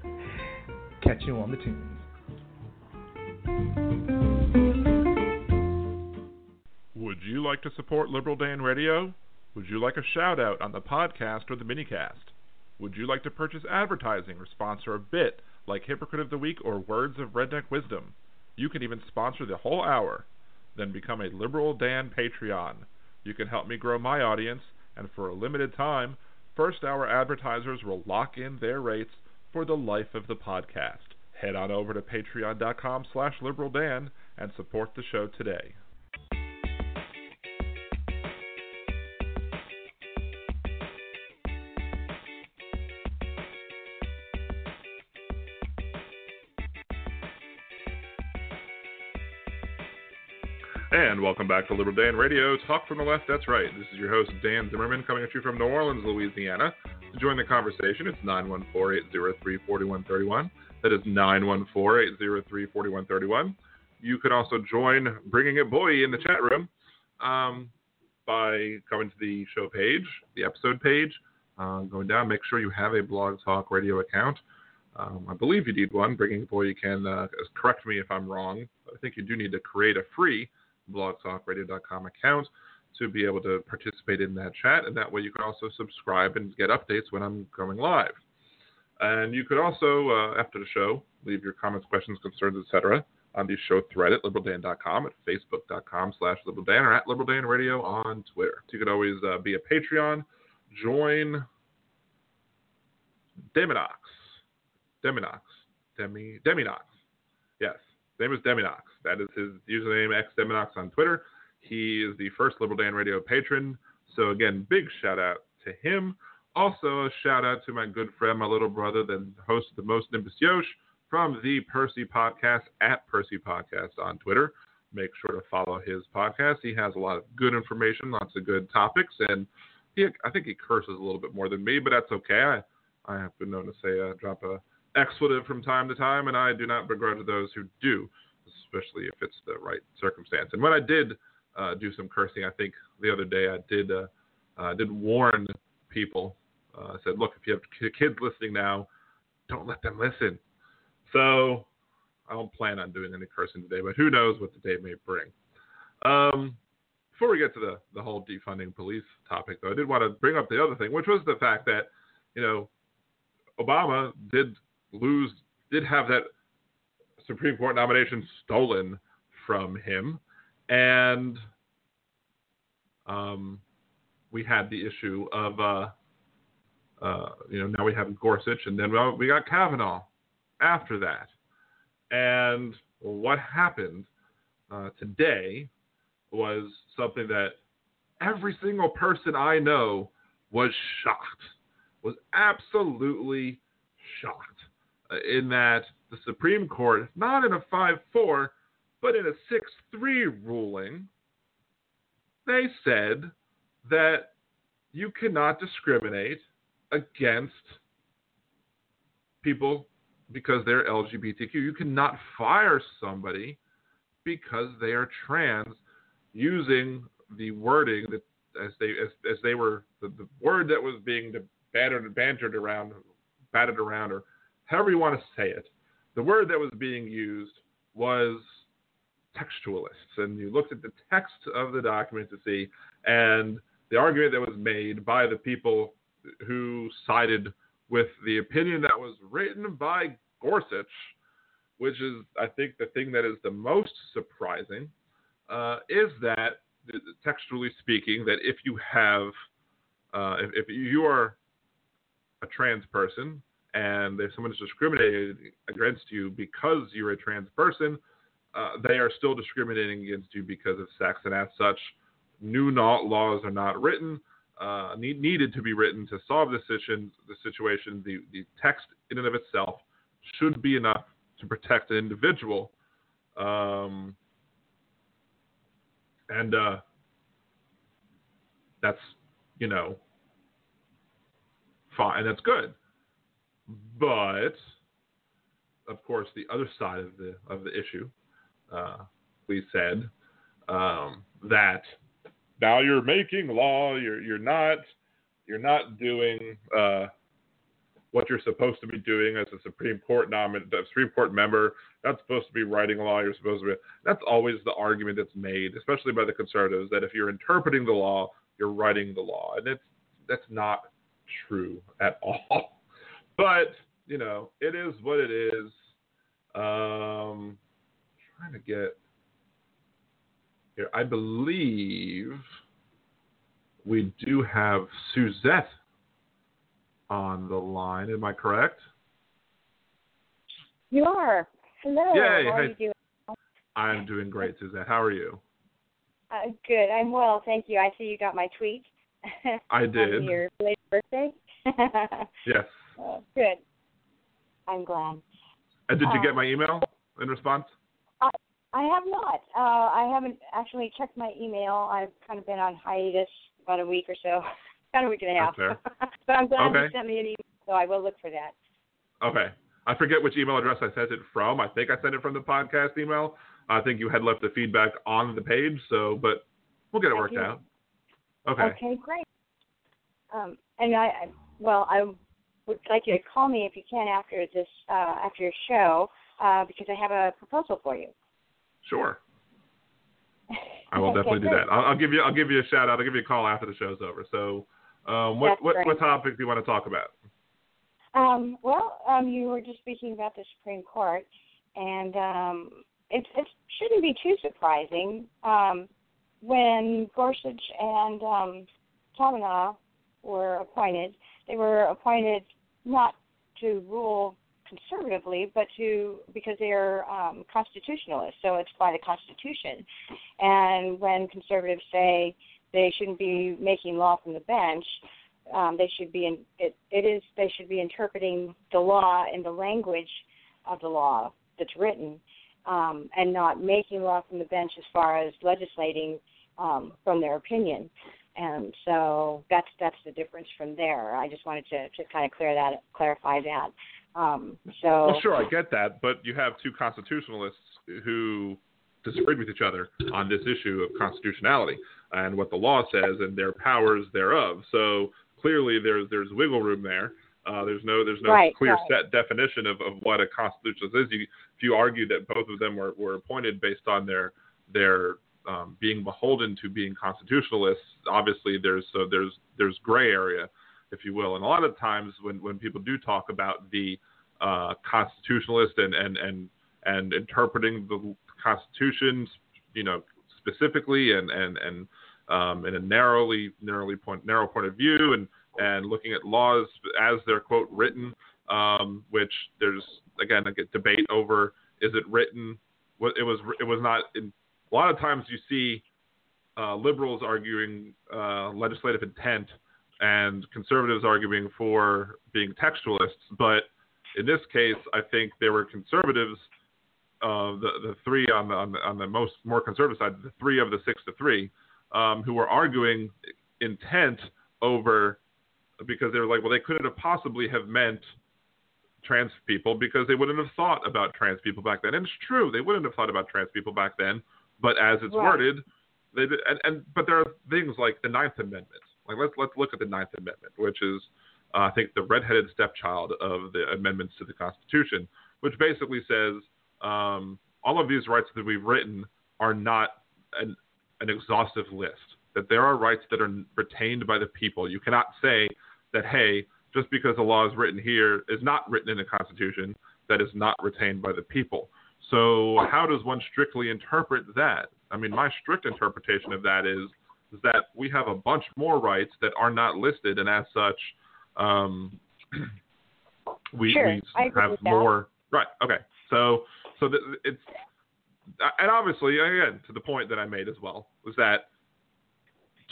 Catch you on the tunes. Would you like to support Liberal Dan Radio? Would you like a shout out on the podcast or the minicast? Would you like to purchase advertising or sponsor a bit like Hypocrite of the Week or Words of Redneck Wisdom? You can even sponsor the whole hour. Then become a Liberal Dan Patreon. You can help me grow my audience, and for a limited time, first hour advertisers will lock in their rates for the life of the podcast. Head on over to patreon.com slash liberaldan and support the show today. And welcome back to Liberal Dan Radio, Talk from the Left, that's right. This is your host, Dan Zimmerman, coming at you from New Orleans, Louisiana. To join the conversation, it's nine one four, eight zero three, four one three one. That is nine one four, eight zero three, four one three one. You can also join Bringing It Boy in the chat room um, by going to the show page, the episode page, uh, going down. Make sure you have a Blog Talk Radio account. Um, I believe you need one. Bringing It Boy, you can uh, correct me if I'm wrong. I think you do need to create a free blog talk radio dot com account to be able to participate in that chat, and that way you can also subscribe and get updates when I'm going live. And you could also, uh, after the show, leave your comments, questions, concerns, et cetera on the show thread at liberal dan dot com, at facebook.com slash liberaldan, or at liberaldanradio on Twitter. So you could always uh, be a Patreon, join Deminox. Deminox. Demi Deminox. Yes. His name is Deminox. That is his username, xDeminox on Twitter. He is the first Liberal Dan Radio patron. So, again, big shout-out to him. Also, a shout-out to my good friend, my little brother, the host of the Most Nimbus Yosh from the Percy Podcast, at Percy Podcast on Twitter. Make sure to follow his podcast. He has a lot of good information, lots of good topics, and he, I think he curses a little bit more than me, but that's okay. I, I have been known to say uh, drop a expletive from time to time, and I do not begrudge those who do, especially if it's the right circumstance. And when I did uh, do some cursing, I think the other day I did uh, uh, did warn people. Uh, I said, look, if you have kids listening now, don't let them listen. So I don't plan on doing any cursing today, but who knows what the day may bring. Um, before we get to the, the whole defunding police topic, though, I did want to bring up the other thing, which was the fact that, you know, Obama did Lose did have that Supreme Court nomination stolen from him, and um, we had the issue of uh, uh, you know now we have Gorsuch, and then well, we got Kavanaugh after that. And what happened uh, today was something that every single person I know was shocked, was absolutely shocked. In that the Supreme Court, not in a five four, but in a six three ruling, they said that you cannot discriminate against people because they're L G B T Q. You cannot fire somebody because they are trans using the wording that as they as, as they were the, the word that was being battered bantered around batted around or however you want to say it, the word that was being used was textualists. And you looked at the text of the document to see, and the argument that was made by the people who sided with the opinion that was written by Gorsuch, which is, I think, the thing that is the most surprising, uh, is that, textually speaking, that if you have, uh, if, if you are a trans person, and if someone is discriminated against you because you're a trans person, uh, they are still discriminating against you because of sex. And as such, new laws are not written, uh, need, needed to be written to solve this situation. The situation, the, the text in and of itself should be enough to protect an individual. Um, and uh, that's, you know, fine. That's good. But, of course, the other side of the of the issue, uh, we said um, that now you're making law. You're you're not you're not doing uh, what you're supposed to be doing as a Supreme Court nomin- Supreme Court member. You're not supposed to be writing law. You're supposed to be. That's always the argument that's made, especially by the conservatives, that if you're interpreting the law, you're writing the law, and it's that's not true at all. But, you know, it is what it is. Um, trying to get here. I believe we do have Suzette on the line. Am I correct? You are. Hello. Yay. How are you doing? I'm doing great, Suzette. How are you? Uh, good. I'm well, thank you. I see you got my tweet. I did. Your late birthday? Yes. Oh, good. I'm glad. And did you uh, get my email in response? I, I have not. Uh, I haven't actually checked my email. I've kind of been on hiatus about a week or so, about a week and a half. But I'm glad okay. you sent me an email, so I will look for that. Okay. I forget which email address I sent it from. I think I sent it from the podcast email. I think you had left the feedback on the page, so but we'll get it worked out. Okay. Okay, great. Um, and I, I, well, I would like you to call me if you can after this, uh, after your show, uh, because I have a proposal for you. Sure. I will okay, definitely great. do that. I'll, I'll give you, I'll give you a shout out. I'll give you a call after the show's over. So, um, what, what, what topic do you want to talk about? Um, well, um, you were just speaking about the Supreme Court, and um, it, it shouldn't be too surprising um, when Gorsuch and um, Kavanaugh were appointed. They were appointed not to rule conservatively, but to because they are um, constitutionalists, so it's by the Constitution. And when conservatives say they shouldn't be making law from the bench, Um, they should be in, it, it is they should be interpreting the law in the language of the law that's written, um, and not making law from the bench as far as legislating um, from their opinion. And so that's that's the difference from there. I just wanted to, to kind of clear that clarify that. Um, so well, sure, I get that, but you have two constitutionalists who disagreed with each other on this issue of constitutionality and what the law says and their powers thereof. So clearly, there's there's wiggle room there. Uh, there's no there's no right, clear right. set definition of, of what a constitutionalist is. You, if you argue that both of them were, were appointed based on their their um, being beholden to being constitutionalists, obviously there's so there's there's gray area, if you will. And a lot of times when, when people do talk about the uh, constitutionalist and and and and interpreting the Constitution, you know, specifically and and and. Um, in a narrowly, narrowly point, narrow point of view, and, and looking at laws as they're quote written, um, which there's again like a debate over is it written? It was it was not. In, a lot of times you see uh, liberals arguing uh, legislative intent and conservatives arguing for being textualists, but in this case, I think there were conservatives. Uh, the the three on the, on the on the most more conservative side, the three of the six to three. Um, who were arguing intent over because they were like, well, they couldn't have possibly have meant trans people because they wouldn't have thought about trans people back then. And it's true. They wouldn't have thought about trans people back then, but as it's right. worded, they did, and, and, but there are things like the Ninth Amendment. Like let's, let's look at the Ninth Amendment, which is, uh, I think the redheaded stepchild of the amendments to the Constitution, which basically says um, all of these rights that we've written are not an, an exhaustive list, that there are rights that are retained by the people. You cannot say that, hey, just because the law is written here is not written in the Constitution, that is not retained by the people. So how does one strictly interpret that? I mean, my strict interpretation of that is, is that we have a bunch more rights that are not listed, and as such, um, we, sure, we have more. That. Right, okay. So, so th- it's... And obviously, again, to the point that I made as well, was that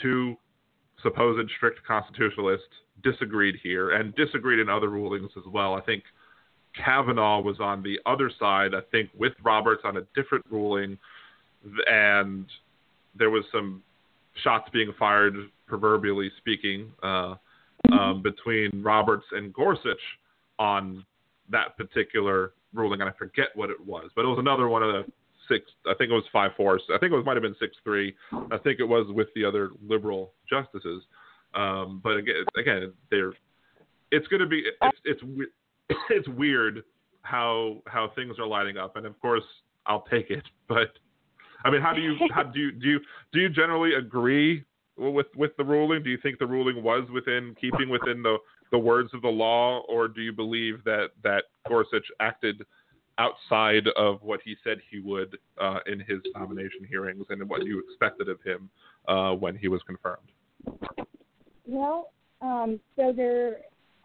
two supposed strict constitutionalists disagreed here and disagreed in other rulings as well. I think Kavanaugh was on the other side, I think, with Roberts on a different ruling, and there was some shots being fired, proverbially speaking, uh, um, between Roberts and Gorsuch on that particular ruling, and I forget what it was, but it was another one of the Six, I think it was five four. I think it was might have been six three. I think it was with the other liberal justices. Um, but again, again, they're. It's going to be. It's it's it's weird how how things are lining up, and of course, I'll take it. But I mean, how do you how do you do you, do you generally agree with with the ruling? Do you think the ruling was within keeping within the, the words of the law, or do you believe that that Gorsuch acted outside of what he said he would uh, in his nomination hearings and what you expected of him uh, when he was confirmed? Well, um, so there,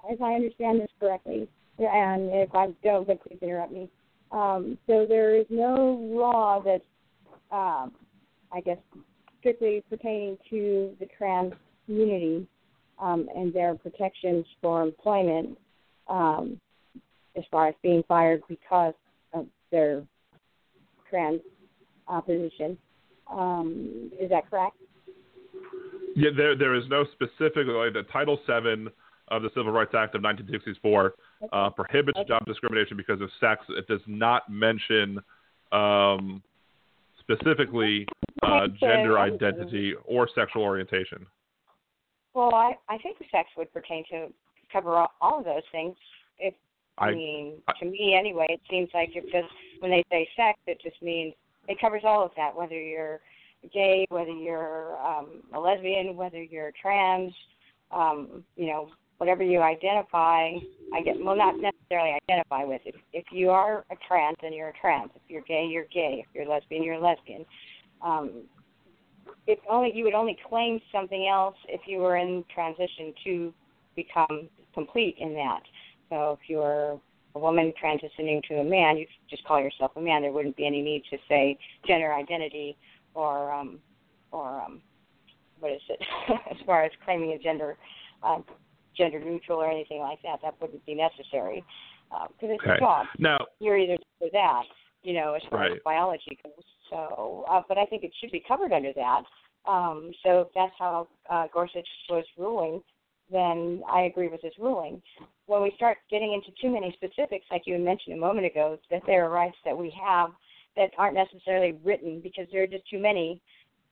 if I understand this correctly, and if I don't, then please interrupt me, Um, so there is no law that, um, I guess, strictly pertaining to the trans community um, and their protections for employment um, as far as being fired because of their trans uh, position. Um, is that correct? Yeah, there there is no specific, like the Title seven of the Civil Rights Act of nineteen sixty-four okay. uh, prohibits okay. job discrimination because of sex. It does not mention um, specifically uh, gender identity or sexual orientation. Well, I, I think the sex would pertain to cover all, all of those things. If I, I mean, I, to me anyway, it seems like it just when they say sex, it just means it covers all of that, whether you're gay, whether you're um, a lesbian, whether you're trans, um, you know, whatever you identify, I guess, well, not necessarily identify with. If, if you are a trans, then you're a trans. If you're gay, you're gay. If you're lesbian, you're lesbian. Um, it only you would only claim something else if you were in transition to become complete in that. So if you're a woman transitioning to a man, you just call yourself a man. There wouldn't be any need to say gender identity or um, or um, what is it, as far as claiming a gender, uh, gender neutral or anything like that. That wouldn't be necessary because uh, it's okay. a job. Now, you're either for that, you know, as far right. as biology goes. So, uh, but I think it should be covered under that. Um, so if that's how uh, Gorsuch was ruling, then I agree with his ruling. When we start getting into too many specifics, like you mentioned a moment ago, that there are rights that we have that aren't necessarily written because there are just too many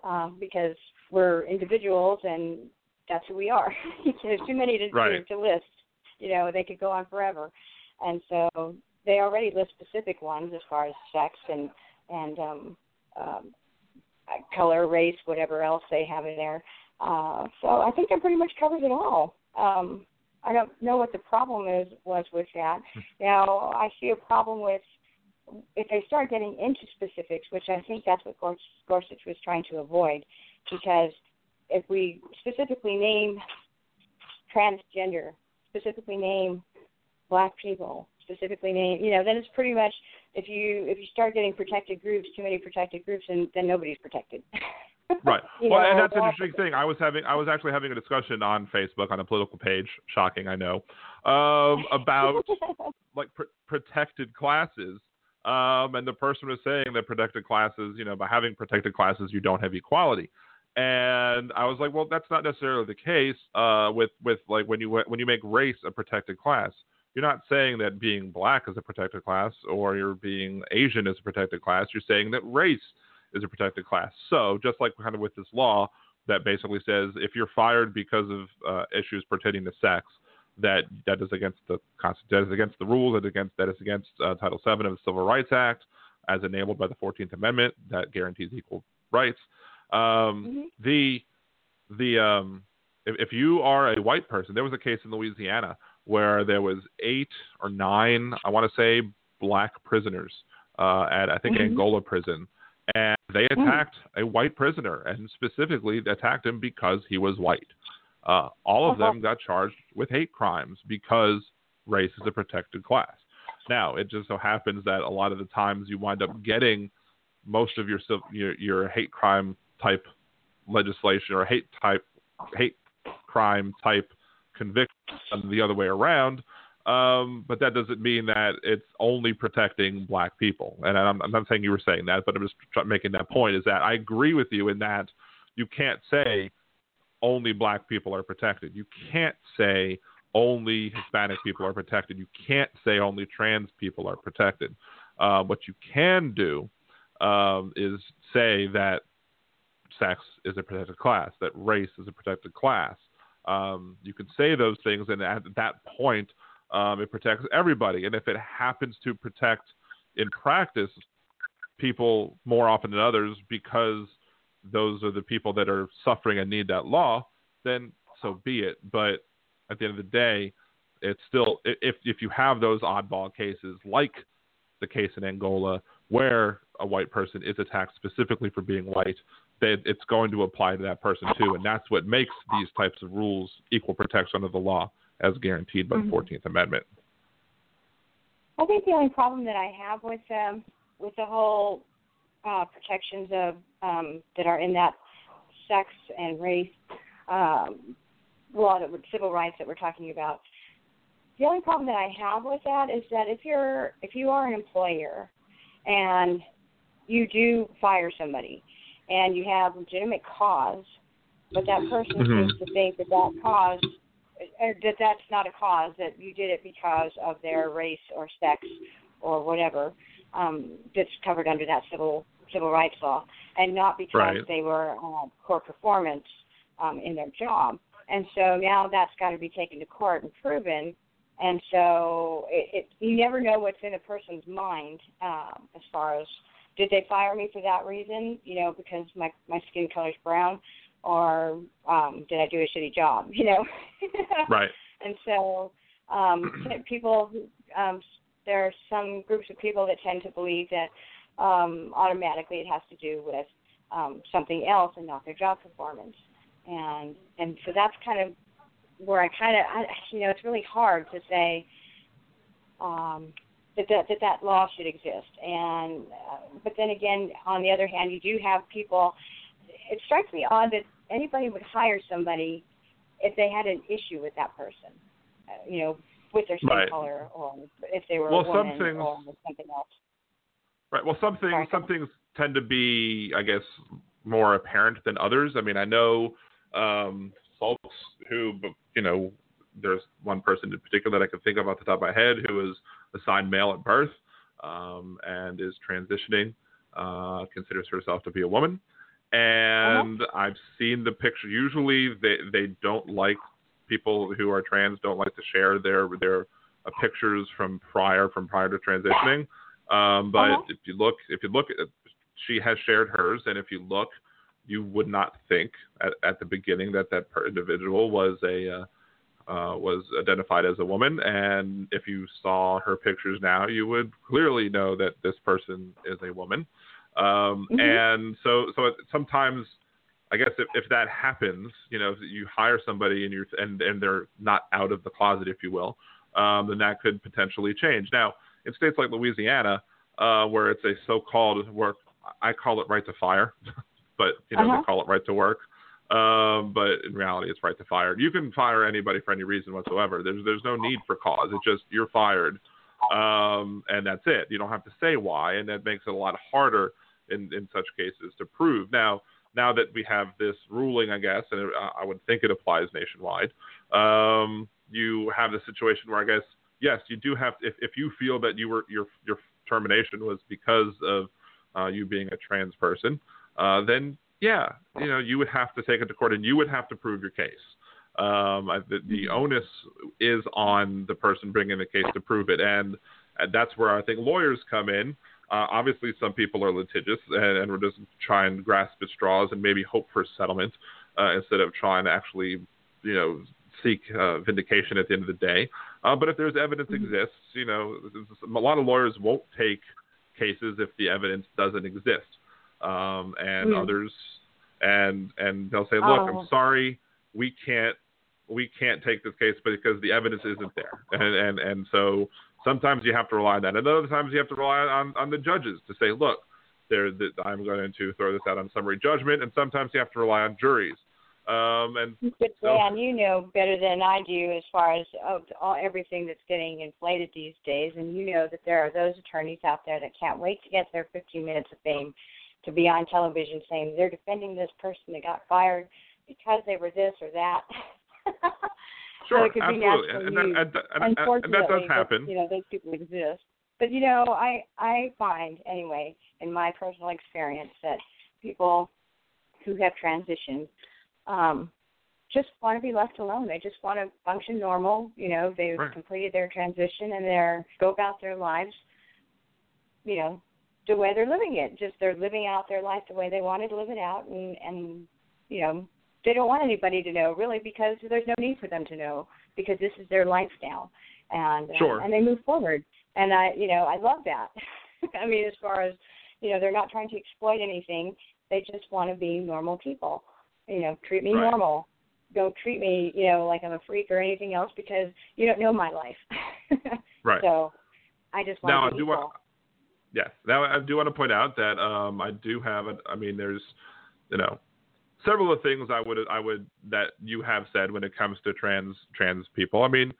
uh, because we're individuals and that's who we are. There's too many to, right. to, to list. You know, they could go on forever. And so they already list specific ones as far as sex and, and um, um, color, race, whatever else they have in there. Uh, so I think that pretty much covers it all. Um, I don't know what the problem is was with that. Now, I see a problem with if they start getting into specifics, which I think that's what Gors- Gorsuch was trying to avoid, because if we specifically name transgender, specifically name black people, specifically name, you know, then it's pretty much if you if you start getting protected groups, too many protected groups, and then nobody's protected. Right. Well, know, and that's an interesting thing. I was having I was actually having a discussion on Facebook on a political page. Shocking, I know, um, about like pr- protected classes. Um, and the person was saying that protected classes, you know, by having protected classes, you don't have equality. And I was like, well, that's not necessarily the case. Uh, with with like when you when you make race a protected class, you're not saying that being black is a protected class or you're being Asian is a protected class. You're saying that race is a protected class. So just like kind of with this law that basically says if you're fired because of uh, issues pertaining to sex, that that is against the that is against the rules, that against that is against uh, Title seven of the Civil Rights Act, as enabled by the fourteenth Amendment that guarantees equal rights. Um, mm-hmm. The the um, if, if you are a white person, there was a case in Louisiana where there was eight or nine, I want to say, black prisoners uh, at I think mm-hmm. Angola prison. And they attacked a white prisoner, and specifically attacked him because he was white. Uh, all of them got charged with hate crimes because race is a protected class. Now, it just so happens that a lot of the times you wind up getting most of your your, your hate crime type legislation or hate type hate crime type convictions the other way around. Um, but that doesn't mean that it's only protecting black people. And I'm, I'm not saying you were saying that, but I'm just trying, making that point is that I agree with you in that you can't say only black people are protected. You can't say only Hispanic people are protected. You can't say only trans people are protected. Uh, what you can do um, is say that sex is a protected class, that race is a protected class. Um, you can say those things, and at that point, Um, it protects everybody. And if it happens to protect, in practice, people more often than others because those are the people that are suffering and need that law, then so be it. But at the end of the day, it's still – if if you have those oddball cases like the case in Angola where a white person is attacked specifically for being white, then it's going to apply to that person too. And that's what makes these types of rules equal protection under the law, as guaranteed by the fourteenth Amendment. I think the only problem that I have with um, with the whole uh, protections of um, that are in that sex and race um, law, that civil rights that we're talking about, the only problem that I have with that is that if you're if you are an employer and you do fire somebody and you have legitimate cause, but that person mm-hmm. seems to think that that cause that that's not a cause, that you did it because of their race or sex or whatever um, that's covered under that civil civil rights law, and not because right. they were uh, poor performance um, in their job. And so now that's got to be taken to court and proven. And so it, it, you never know what's in a person's mind um, as far as, did they fire me for that reason, you know, because my, my skin color is brown, or um, did I do a shitty job, you know? Right. And so um, people, um, there are some groups of people that tend to believe that um, automatically it has to do with um, something else and not their job performance. And and so that's kind of where I kind of, I, you know, it's really hard to say um, that, that, that that law should exist. And uh, but then again, on the other hand, you do have people. It strikes me odd that anybody would hire somebody if they had an issue with that person, uh, you know, with their skin right. color, or if they were well, a woman, things, or something else. Right. Well, some things, some things tend to be, I guess, more apparent than others. I mean, I know um, folks who, you know, there's one person in particular that I can think of off the top of my head who is assigned male at birth um, and is transitioning, uh, considers herself to be a woman. And uh-huh. I've seen the picture. Usually they, they don't like, people who are trans don't like to share their their uh, pictures from prior from prior to transitioning. Um, but uh-huh. if you look, if you look, she has shared hers, and if you look, you would not think at, at the beginning that that individual was a uh, uh, was identified as a woman. And if you saw her pictures now, you would clearly know that this person is a woman. Um, mm-hmm. And so, so sometimes, I guess if, if that happens, you know, if you hire somebody and you're, and, and they're not out of the closet, if you will, um, then that could potentially change. Now, in states like Louisiana, uh, where it's a so-called work, I call it right to fire, but you know, uh-huh. they call it right to work. Um, but in reality, it's right to fire. You can fire anybody for any reason whatsoever. There's, there's no need for cause. It's just, you're fired. Um, and that's it. You don't have to say why. And that makes it a lot harder in, in such cases to prove. Now, now that we have this ruling, I guess, and it, I would think it applies nationwide, um, you have the situation where I guess, yes, you do have, if, if you feel that you were, your, your termination was because of uh, you being a trans person, uh, then yeah, you know, you would have to take it to court and you would have to prove your case. Um, I, the, the onus is on the person bringing the case to prove it. And, and that's where I think lawyers come in. Uh, obviously, some people are litigious and, and we're just trying to grasp at straws and maybe hope for settlement uh, instead of trying to actually, you know, seek uh, vindication at the end of the day. Uh, but if there's evidence mm-hmm. exists, you know, a lot of lawyers won't take cases if the evidence doesn't exist. Um, and mm-hmm. others, and and they'll say, look, oh. I'm sorry, we can't we can't take this case because the evidence isn't there. And, and, and so sometimes you have to rely on that. And other times you have to rely on, on the judges to say, look, there, the, I'm going to throw this out on summary judgment. And sometimes you have to rely on juries. Um, and but so, Dan, you know better than I do as far as oh, all, everything that's getting inflated these days. And you know that there are those attorneys out there that can't wait to get their fifteen minutes of fame to be on television saying they're defending this person that got fired because they were this or that. Sure, so it could absolutely. Be and, and, that, and, Unfortunately, and that does happen. But, you know, those people exist. But, you know, I, I find, anyway, in my personal experience, that people who have transitioned um, just want to be left alone. They just want to function normal. You know, they've right. completed their transition and they're go about their lives, you know, the way they're living it. Just they're living out their life the way they wanted to live it out, and, and you know, they don't want anybody to know, really, because there's no need for them to know, because this is their life now, and sure. uh, and they move forward. And I, you know, I love that. I mean, as far as, you know, they're not trying to exploit anything. They just want to be normal people. You know, treat me right. normal. Don't treat me, you know, like I'm a freak or anything else, because you don't know my life. Right. So I just want now, to be equal. Yes. Now, I do want to point out that um, I do have – I mean, there's, you know, several of the things I would I would that you have said when it comes to trans trans people. I mean,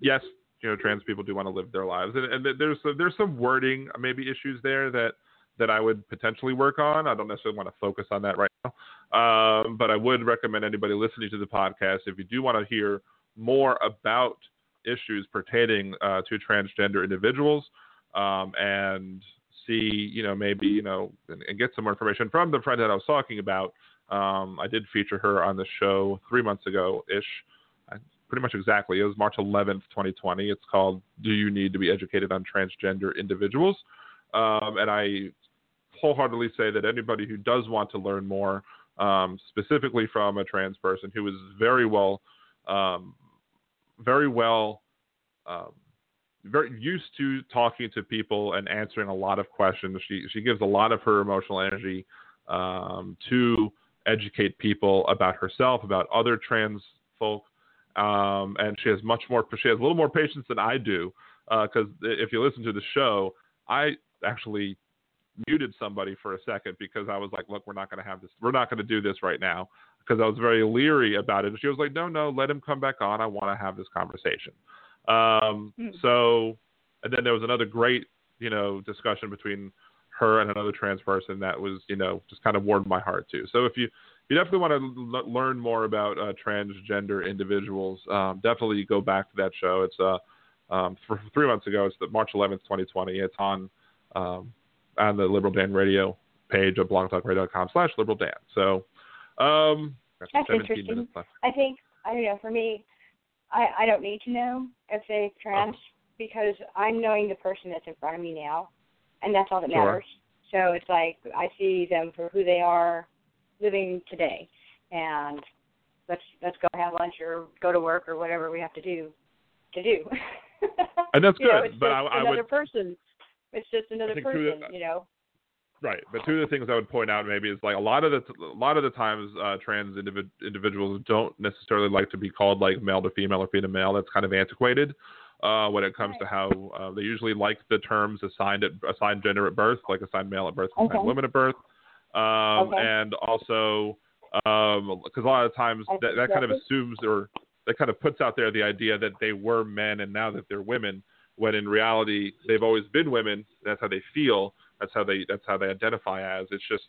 yes, you know, trans people do want to live their lives. And, and there's there's some wording maybe issues there that, that I would potentially work on. I don't necessarily want to focus on that right now. Um, but I would recommend anybody listening to the podcast, if you do want to hear more about issues pertaining uh, to transgender individuals, Um, and see, you know, maybe, you know, and, and get some more information from the friend that I was talking about. Um, I did feature her on the show three months ago-ish, I, pretty much exactly. It was March eleventh, twenty twenty. It's called Do You Need to Be Educated on Transgender Individuals? Um, and I wholeheartedly say that anybody who does want to learn more, um, specifically from a trans person who is very well, um, very well, um, very used to talking to people and answering a lot of questions. She she gives a lot of her emotional energy um, to educate people about herself, about other trans folk. Um, and she has much more, she has a little more patience than I do. Uh, 'cause if you listen to the show, I actually muted somebody for a second because I was like, look, we're not going to have this. We're not going to do this right now. 'Cause I was very leery about it. And she was like, no, no, let him come back on. I want to have this conversation. Um, so, and then there was another great, you know, discussion between her and another trans person that was, you know, just kind of warmed my heart too. So if you, you definitely want to l- learn more about, uh, transgender individuals, um, definitely go back to that show. It's, uh, um, for three months ago, it's the March eleventh, twenty twenty. It's on, um, on the Liberal Dan Radio page at blogtalkradio.com slash Liberal Dan. So, um, that's interesting. I think, I don't know, for me, I, I don't need to know if they're trans oh. because I'm knowing the person that's in front of me now, and that's all that sure. matters. So it's like I see them for who they are living today, and let's let's go have lunch or go to work or whatever we have to do to do. And that's good. Know, it's but just I, I another would, person. It's just another person, the, you know. Right, but two of the things I would point out maybe is like a lot of the a lot of the times uh, trans individ, individuals don't necessarily like to be called like male to female or female to male. That's kind of antiquated uh, when it comes right. to how uh, they usually like the terms assigned at, assigned gender at birth, like assigned male at birth, okay. assigned woman at birth, um, okay. and also because um, a lot of times that, that kind of assumes or that kind of puts out there the idea that they were men and now that they're women, when in reality they've always been women. That's how they feel. That's how they that's how they identify as. It's just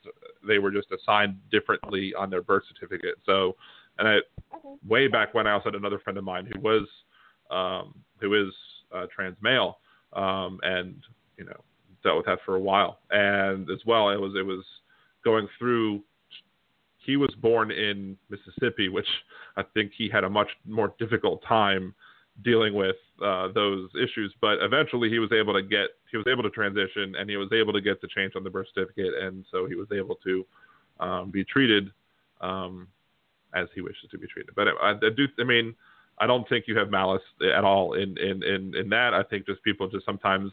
they were just assigned differently on their birth certificate. So, and I, okay. way back when I also had another friend of mine who was um, who is uh, trans male, um, and you know dealt with that for a while. And as well, it was it was going through. He was born in Mississippi, which I think he had a much more difficult time dealing with uh, those issues, but eventually he was able to get, he was able to transition and he was able to get the change on the birth certificate. And so he was able to um, be treated um, as he wishes to be treated. But I, I do, I mean, I don't think you have malice at all in, in, in, in that. I think just people just sometimes,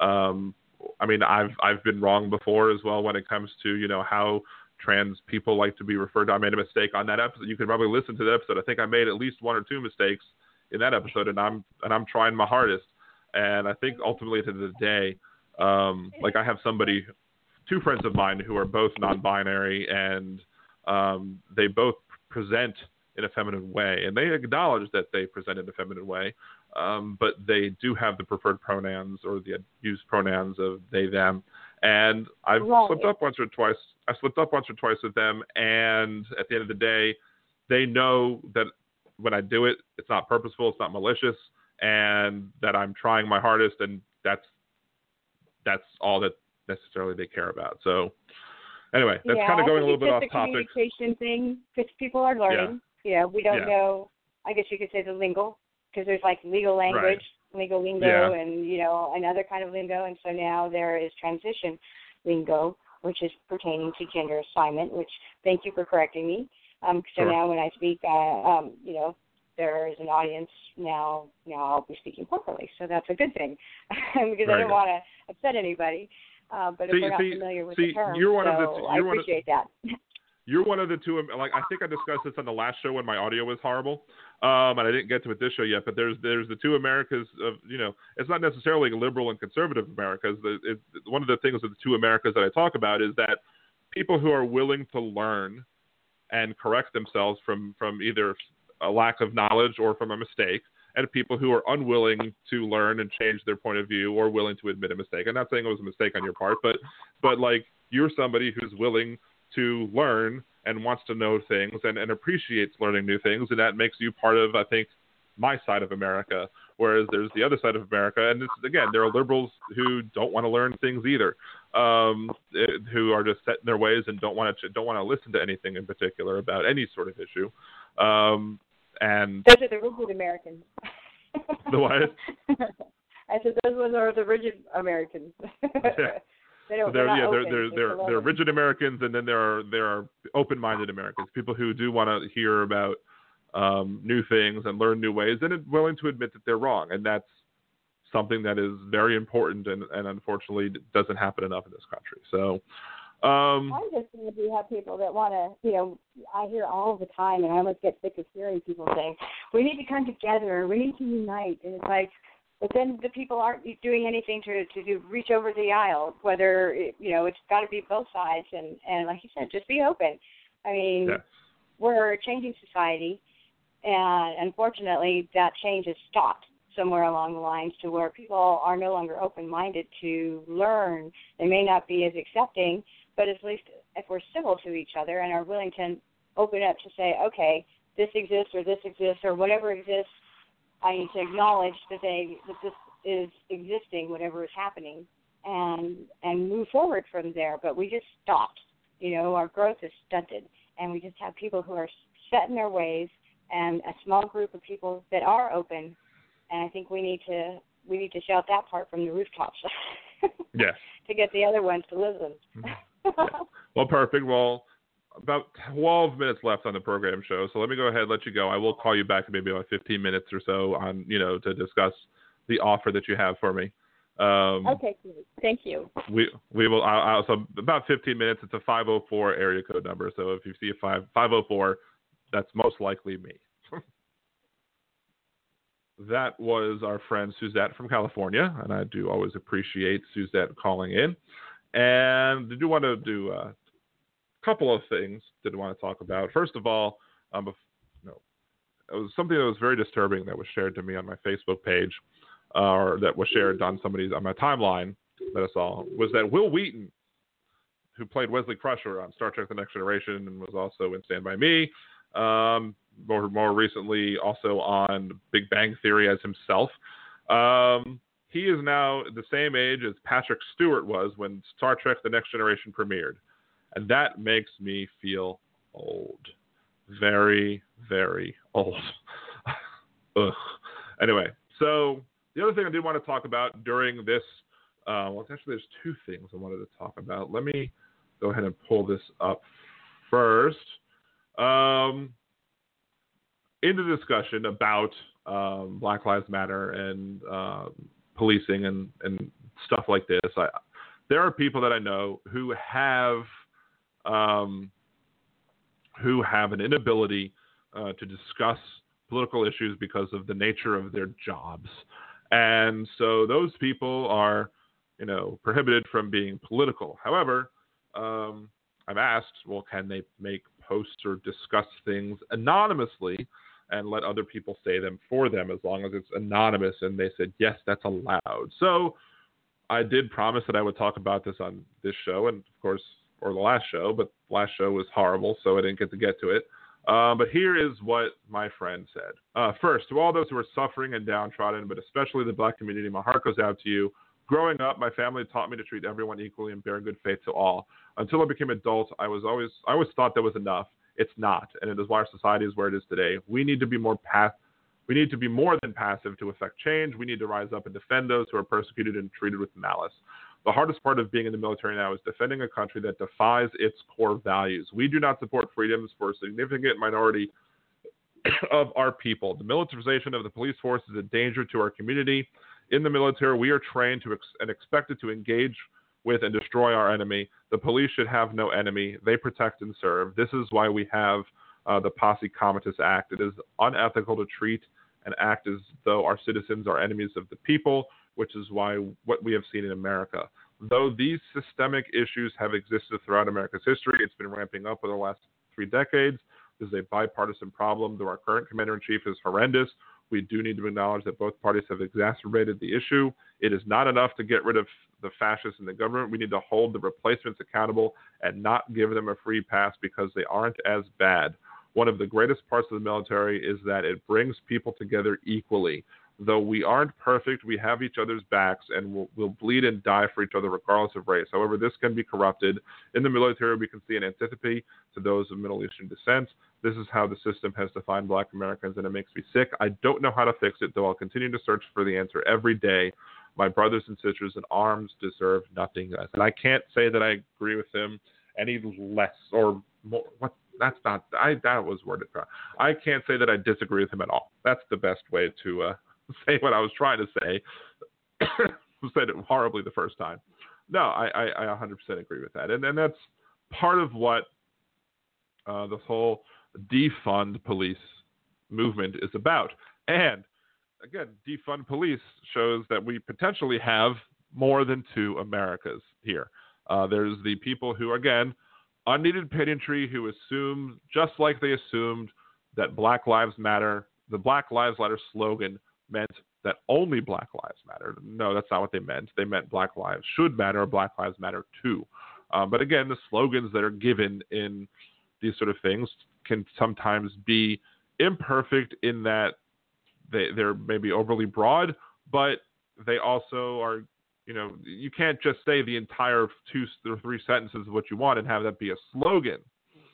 um, I mean, I've, I've been wrong before as well when it comes to, you know, how trans people like to be referred to. I made a mistake on that episode. You could probably listen to the episode. I think I made at least one or two mistakes in that episode, and I'm and I'm trying my hardest, and I think ultimately to the day, um, like I have somebody, two friends of mine who are both non-binary, and um, they both present in a feminine way, and they acknowledge that they present in a feminine way, um, but they do have the preferred pronouns or the used pronouns of they them, and I've right. slipped up once or twice. I slipped up once or twice with them, and at the end of the day, they know that when I do it, it's not purposeful, it's not malicious, and that I'm trying my hardest, and that's that's all that necessarily they care about. So anyway, that's yeah, kind of going a little bit off topic. It's a communication thing, because people are learning. Yeah. You know, we don't yeah. know, I guess you could say the lingo, because there's like legal language, right. legal lingo, yeah. and, you know, another kind of lingo, and so now there is transition lingo, which is pertaining to gender assignment, which, thank you for correcting me. Um, so sure. now when I speak, uh, um, you know, there is an audience now, now I'll be speaking properly. So that's a good thing because right. I don't want to upset anybody. Uh, but see, if we're not see, familiar with see, the term, you're one so of the, you're I appreciate one of, that. You're one of the two. Like, I think I discussed this on the last show when my audio was horrible, um, and I didn't get to it this show yet. But there's there's the two Americas of, you know, it's not necessarily liberal and conservative Americas. It's, it's one of the things of the two Americas that I talk about is that people who are willing to learn and correct themselves from from either a lack of knowledge or from a mistake, and people who are unwilling to learn and change their point of view or willing to admit a mistake. I'm not saying it was a mistake on your part, but but like you're somebody who's willing to learn and wants to know things and, and appreciates learning new things. And that makes you part of, I think, my side of America, whereas there's the other side of America. And this, again, there are liberals who don't want to learn things either, um, who are just set in their ways and don't want to, don't want to listen to anything in particular about any sort of issue. Um, and those are the rigid Americans. The what? I said those ones are the rigid Americans. Yeah. They so there, yeah, there, there, there, there are rigid Americans, and then there are there are open-minded Americans, people who do want to hear about um, new things and learn new ways, and are willing to admit that they're wrong. And that's something that is very important, and, and unfortunately doesn't happen enough in this country. So um, I'm just glad we have people that want to, you know, I hear all the time, and I almost get sick of hearing people saying, we need to come together, we need to unite, and it's like, but then the people aren't doing anything to to do, reach over the aisle, whether, it, you know, it's got to be both sides. And, and like you said, just be open. I mean, yes. We're a changing society, and unfortunately that change has stopped somewhere along the lines to where people are no longer open-minded to learn. They may not be as accepting, but at least if we're civil to each other and are willing to open up to say, okay, this exists or this exists or whatever exists, I need to acknowledge that they that this is existing, whatever is happening, and and move forward from there. But we just stopped. You know, our growth is stunted, and we just have people who are set in their ways, and a small group of people that are open. And I think we need to we need to shout that part from the rooftops. Yes. To get the other ones to listen. Yeah. Well, perfect. Well. About twelve minutes left on the program show, so let me go ahead and let you go. I will call you back in maybe about fifteen minutes or so on, you know, to discuss the offer that you have for me. Um, okay, thank you. We we will. I'll, I'll, so about fifteen minutes. It's a five oh four area code number. So if you see a five five oh four, that's most likely me. That was our friend Suzette from California, and I do always appreciate Suzette calling in. And I do want to do. Uh, couple of things that I want to talk about. First of all, um, if, you know, it was something that was very disturbing that was shared to me on my Facebook page, uh, or that was shared on somebody's on my timeline that I saw, was that Will Wheaton, who played Wesley Crusher on Star Trek: The Next Generation and was also in Stand By Me, um, more, more recently also on Big Bang Theory as himself. Um, he is now the same age as Patrick Stewart was when Star Trek: The Next Generation premiered. And that makes me feel old. Very, very old. Ugh. Anyway, so the other thing I did want to talk about during this, uh, well, actually there's two things I wanted to talk about. Let me go ahead and pull this up first. Um, in the discussion about um, Black Lives Matter and uh, policing and, and stuff like this, I, there are people that I know who have... Um, who have an inability uh, to discuss political issues because of the nature of their jobs. And so those people are, you know, prohibited from being political. However, um, I've asked, well, can they make posts or discuss things anonymously and let other people say them for them as long as it's anonymous? And they said, yes, that's allowed. So I did promise that I would talk about this on this show. And of course, or the last show, but last show was horrible, so I didn't get to get to it. Uh, but here is what my friend said. Uh, first, to all those who are suffering and downtrodden, but especially the black community, my heart goes out to you. Growing up, my family taught me to treat everyone equally and bear good faith to all. Until I became adult, I was always I always thought that was enough. It's not, and it is why our society is where it is today. We need to be more path. We need to be more than passive to affect change. We need to rise up and defend those who are persecuted and treated with malice. The hardest part of being in the military now is defending a country that defies its core values. We do not support freedoms for a significant minority of our people. The militarization of the police force is a danger to our community. In the military, we are trained to ex- and expected to engage with and destroy our enemy. The police should have no enemy. They protect and serve. This is why we have uh, the Posse Comitatus Act. It is unethical to treat and act as though our citizens are enemies of the people, which is why what we have seen in America. Though these systemic issues have existed throughout America's history, it's been ramping up over the last three decades. This is a bipartisan problem, though our current commander-in-chief is horrendous. We do need to acknowledge that both parties have exacerbated the issue. It is not enough to get rid of the fascists in the government. We need to hold the replacements accountable and not give them a free pass because they aren't as bad. One of the greatest parts of the military is that it brings people together equally. Though we aren't perfect, we have each other's backs, and we'll, we'll bleed and die for each other regardless of race. However, this can be corrupted. In the military, we can see an antipathy to those of Middle Eastern descent. This is how the system has defined Black Americans, and it makes me sick. I don't know how to fix it, though I'll continue to search for the answer every day. My brothers and sisters in arms deserve nothing less. And I can't say that I agree with him any less or more. What? That's not – I that was worded wrong. I can't say that I disagree with him at all. That's the best way to uh, – say what I was trying to say. Said it horribly the first time. No, I, I, I one hundred percent agree with that. And and that's part of what uh, this whole defund police movement is about. And again, defund police shows that we potentially have more than two Americas here. Uh, there's the people who, again, unneeded pedantry, who assume, just like they assumed, that Black Lives Matter, the Black Lives Matter slogan, meant that only Black lives mattered. No, that's not what they meant. They meant Black lives should matter, or Black lives matter too. Uh, but again, the slogans that are given in these sort of things can sometimes be imperfect in that they, they're maybe overly broad, but they also are, you know, you can't just say the entire two or three sentences of what you want and have that be a slogan,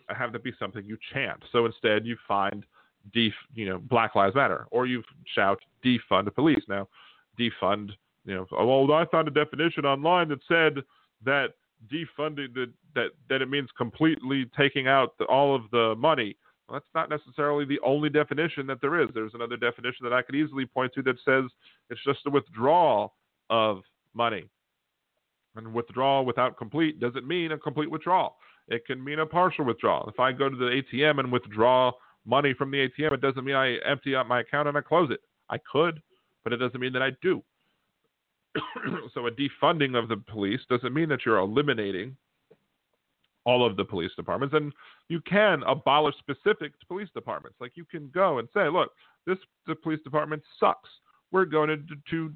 and have that be something you chant. So instead you find Def, you know, Black Lives Matter, or you shout defund the police. Now, defund, you know, oh, well, I found a definition online that said that defunding the, that that it means completely taking out the, all of the money. Well, that's not necessarily the only definition that there is. There's another definition that I could easily point to that says it's just the withdrawal of money. And withdrawal without complete doesn't mean a complete withdrawal. It can mean a partial withdrawal. If I go to the A T M and withdraw money from the A T M, it doesn't mean I empty out my account and I close it. I could, but it doesn't mean that I do. So a defunding of the police doesn't mean that you're eliminating all of the police departments. And you can abolish specific police departments. Like, you can go and say, look, this the police department sucks. We're going to, to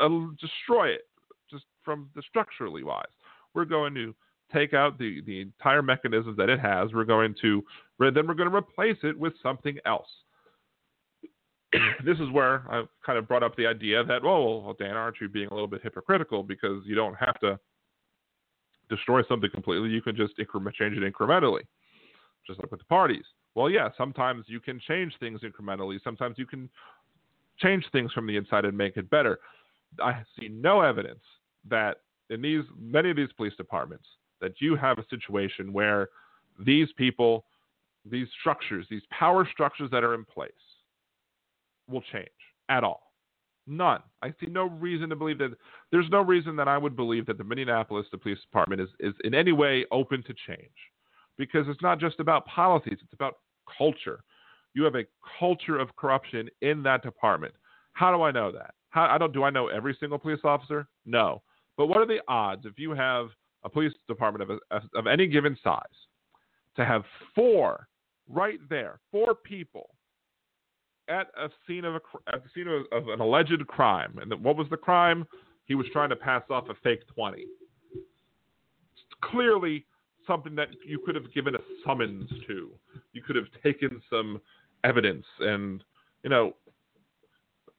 uh, destroy it, just from the structurally wise. We're going to take out the, the entire mechanism that it has. We're going to, then we're going to replace it with something else. This is where I've kind of brought up the idea that, well, well, Dan, aren't you being a little bit hypocritical, because you don't have to destroy something completely. You can just increment, change it incrementally, just like with the parties. Well, yeah, sometimes you can change things incrementally. Sometimes you can change things from the inside and make it better. I see no evidence that in these, many of these police departments, that you have a situation where these people, these structures, these power structures that are in place will change at all. None. I see no reason to believe that. There's no reason that I would believe that the Minneapolis the police department is, is in any way open to change, because it's not just about policies. It's about culture. You have a culture of corruption in that department. How do I know that? How, I don't, do I know every single police officer? No. But what are the odds if you have a police department of, a, of any given size, to have four right there, four people at a scene of a at the scene of, of an alleged crime? And the, what was the crime? He was trying to pass off a fake twenty. It's clearly something that you could have given a summons to. You could have taken some evidence, and, you know,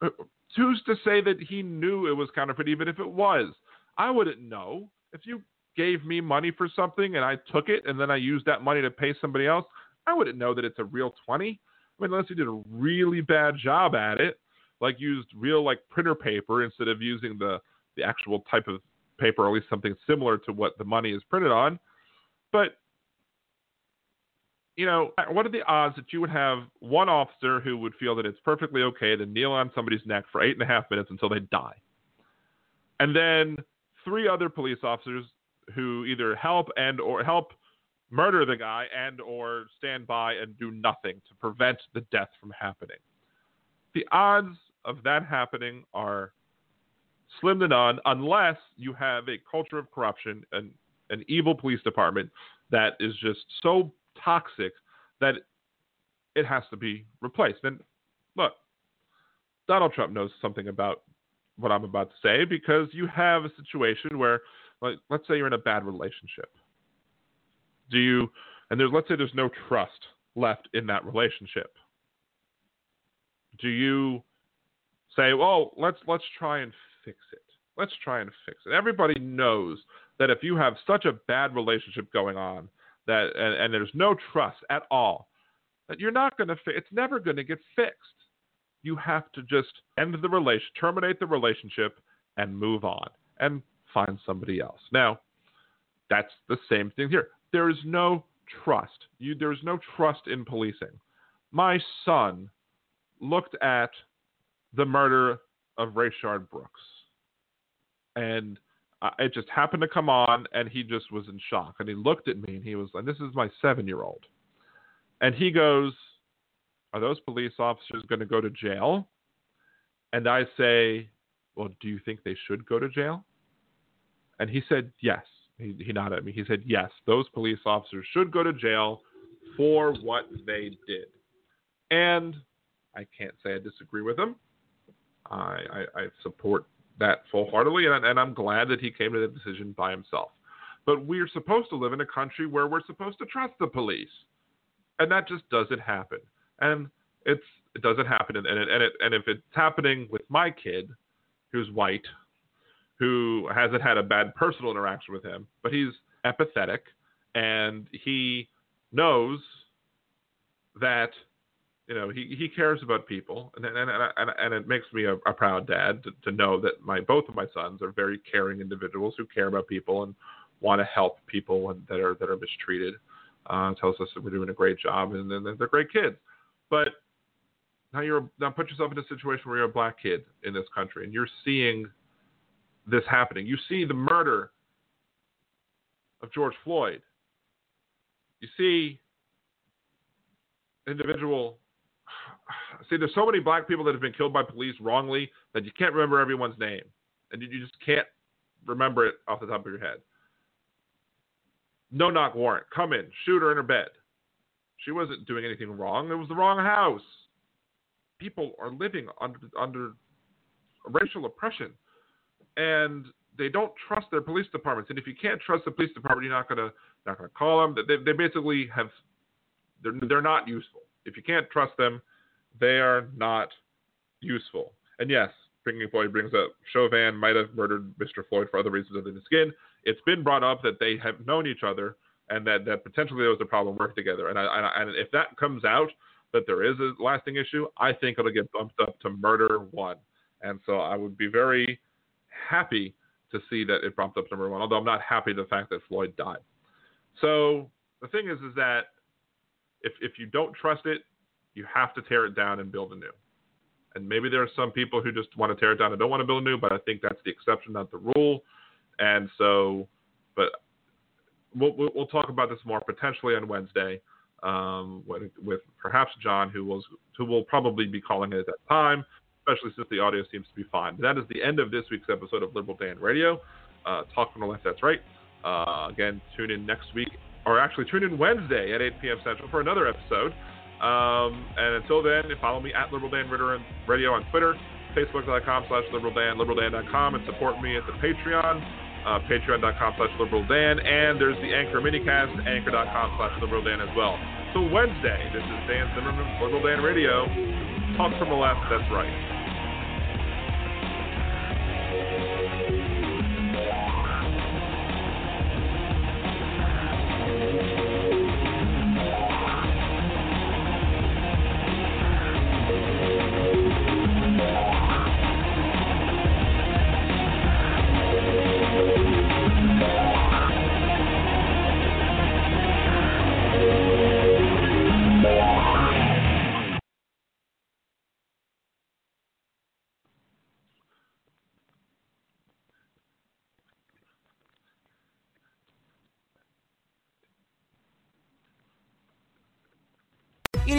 who's to say that he knew it was counterfeit? Even if it was, I wouldn't know. If you gave me money for something and I took it and then I used that money to pay somebody else, I wouldn't know that it's a real twenty. I mean, unless you did a really bad job at it, like used real like printer paper instead of using the, the actual type of paper, or at least something similar to what the money is printed on. But, you know, what are the odds that you would have one officer who would feel that it's perfectly okay to kneel on somebody's neck for eight and a half minutes until they die? And then three other police officers who either help and or help murder the guy and or stand by and do nothing to prevent the death from happening. The odds of that happening are slim to none unless you have a culture of corruption and an evil police department that is just so toxic that it has to be replaced. And look, Donald Trump knows something about what I'm about to say, because you have a situation where, like, let's say you're in a bad relationship. Do you, and there's, let's say there's no trust left in that relationship. Do you say, well, let's, let's try and fix it. Let's try and fix it. Everybody knows that if you have such a bad relationship going on that, and, and there's no trust at all, that you're not going to, fi- it's never going to get fixed. You have to just end the relation, terminate the relationship and move on and find somebody else. Now, that's the same thing here. There is no trust. You, there's no trust in policing. My son looked at the murder of Rayshard Brooks, and uh, it just happened to come on, and he just was in shock. And he looked at me, and he was, and this is my seven-year-old, and he goes, "Are those police officers going to go to jail?" And I say, "Well, do you think they should go to jail?" And he said, "Yes." He, he nodded at me. He said, "Yes, those police officers should go to jail for what they did." And I can't say I disagree with him. I, I, I support that full-heartedly, and, and I'm glad that he came to that decision by himself. But we're supposed to live in a country where we're supposed to trust the police, and that just doesn't happen. And it's it doesn't happen, and it, and it, and if it's happening with my kid, who's white, who hasn't had a bad personal interaction with him, but he's empathetic, and he knows that, you know, he, he cares about people, and and and, and it makes me a, a proud dad to, to know that my both of my sons are very caring individuals who care about people and want to help people and that are that are mistreated. Uh, tells us that we're doing a great job, and then they're great kids. But now you're now put yourself in a situation where you're a black kid in this country, and you're seeing this happening. You see the murder of George Floyd. You see individual. See, there's so many black people that have been killed by police wrongly that you can't remember everyone's name, and you just can't remember it off the top of your head. No knock warrant. Come in, shoot her in her bed. She wasn't doing anything wrong. It was the wrong house. People are living under under racial oppression. And they don't trust their police departments. And if you can't trust the police department, you're not gonna not gonna call them. They they basically have they're they're not useful. If you can't trust them, they are not useful. And yes, Pinky Floyd brings up Chauvin might have murdered Mister Floyd for other reasons other than skin. It's been brought up that they have known each other and that, that potentially there was a problem working together. And I, I, and if that comes out that there is a lasting issue, I think it'll get bumped up to murder one. And so I would be very happy to see that it bumped up to number one, although I'm not happy the fact that Floyd died. So the thing is, is that if if you don't trust it, you have to tear it down and build anew. And maybe there are some people who just want to tear it down and don't want to build anew, but I think that's the exception, not the rule. And so, but we'll, we'll talk about this more potentially on Wednesday um, with, with perhaps John, who will who will probably be calling it at that time, especially since the audio seems to be fine. But that is the end of this week's episode of Liberal Dan Radio. Uh, talk from the left, that's right. Uh, again, tune in next week, or actually tune in Wednesday at eight p.m. Central for another episode. Um, and until then, follow me at Liberal Dan Radio on Twitter, Facebook.com slash LiberalDan, liberal dan dot com, and support me at the Patreon, uh, patreon.com slash LiberalDan, and there's the Anchor Minicast, anchor.com slash LiberalDan as well. So Wednesday, this is Dan Zimmerman, Liberal Dan Radio. Talk from the left, that's right. It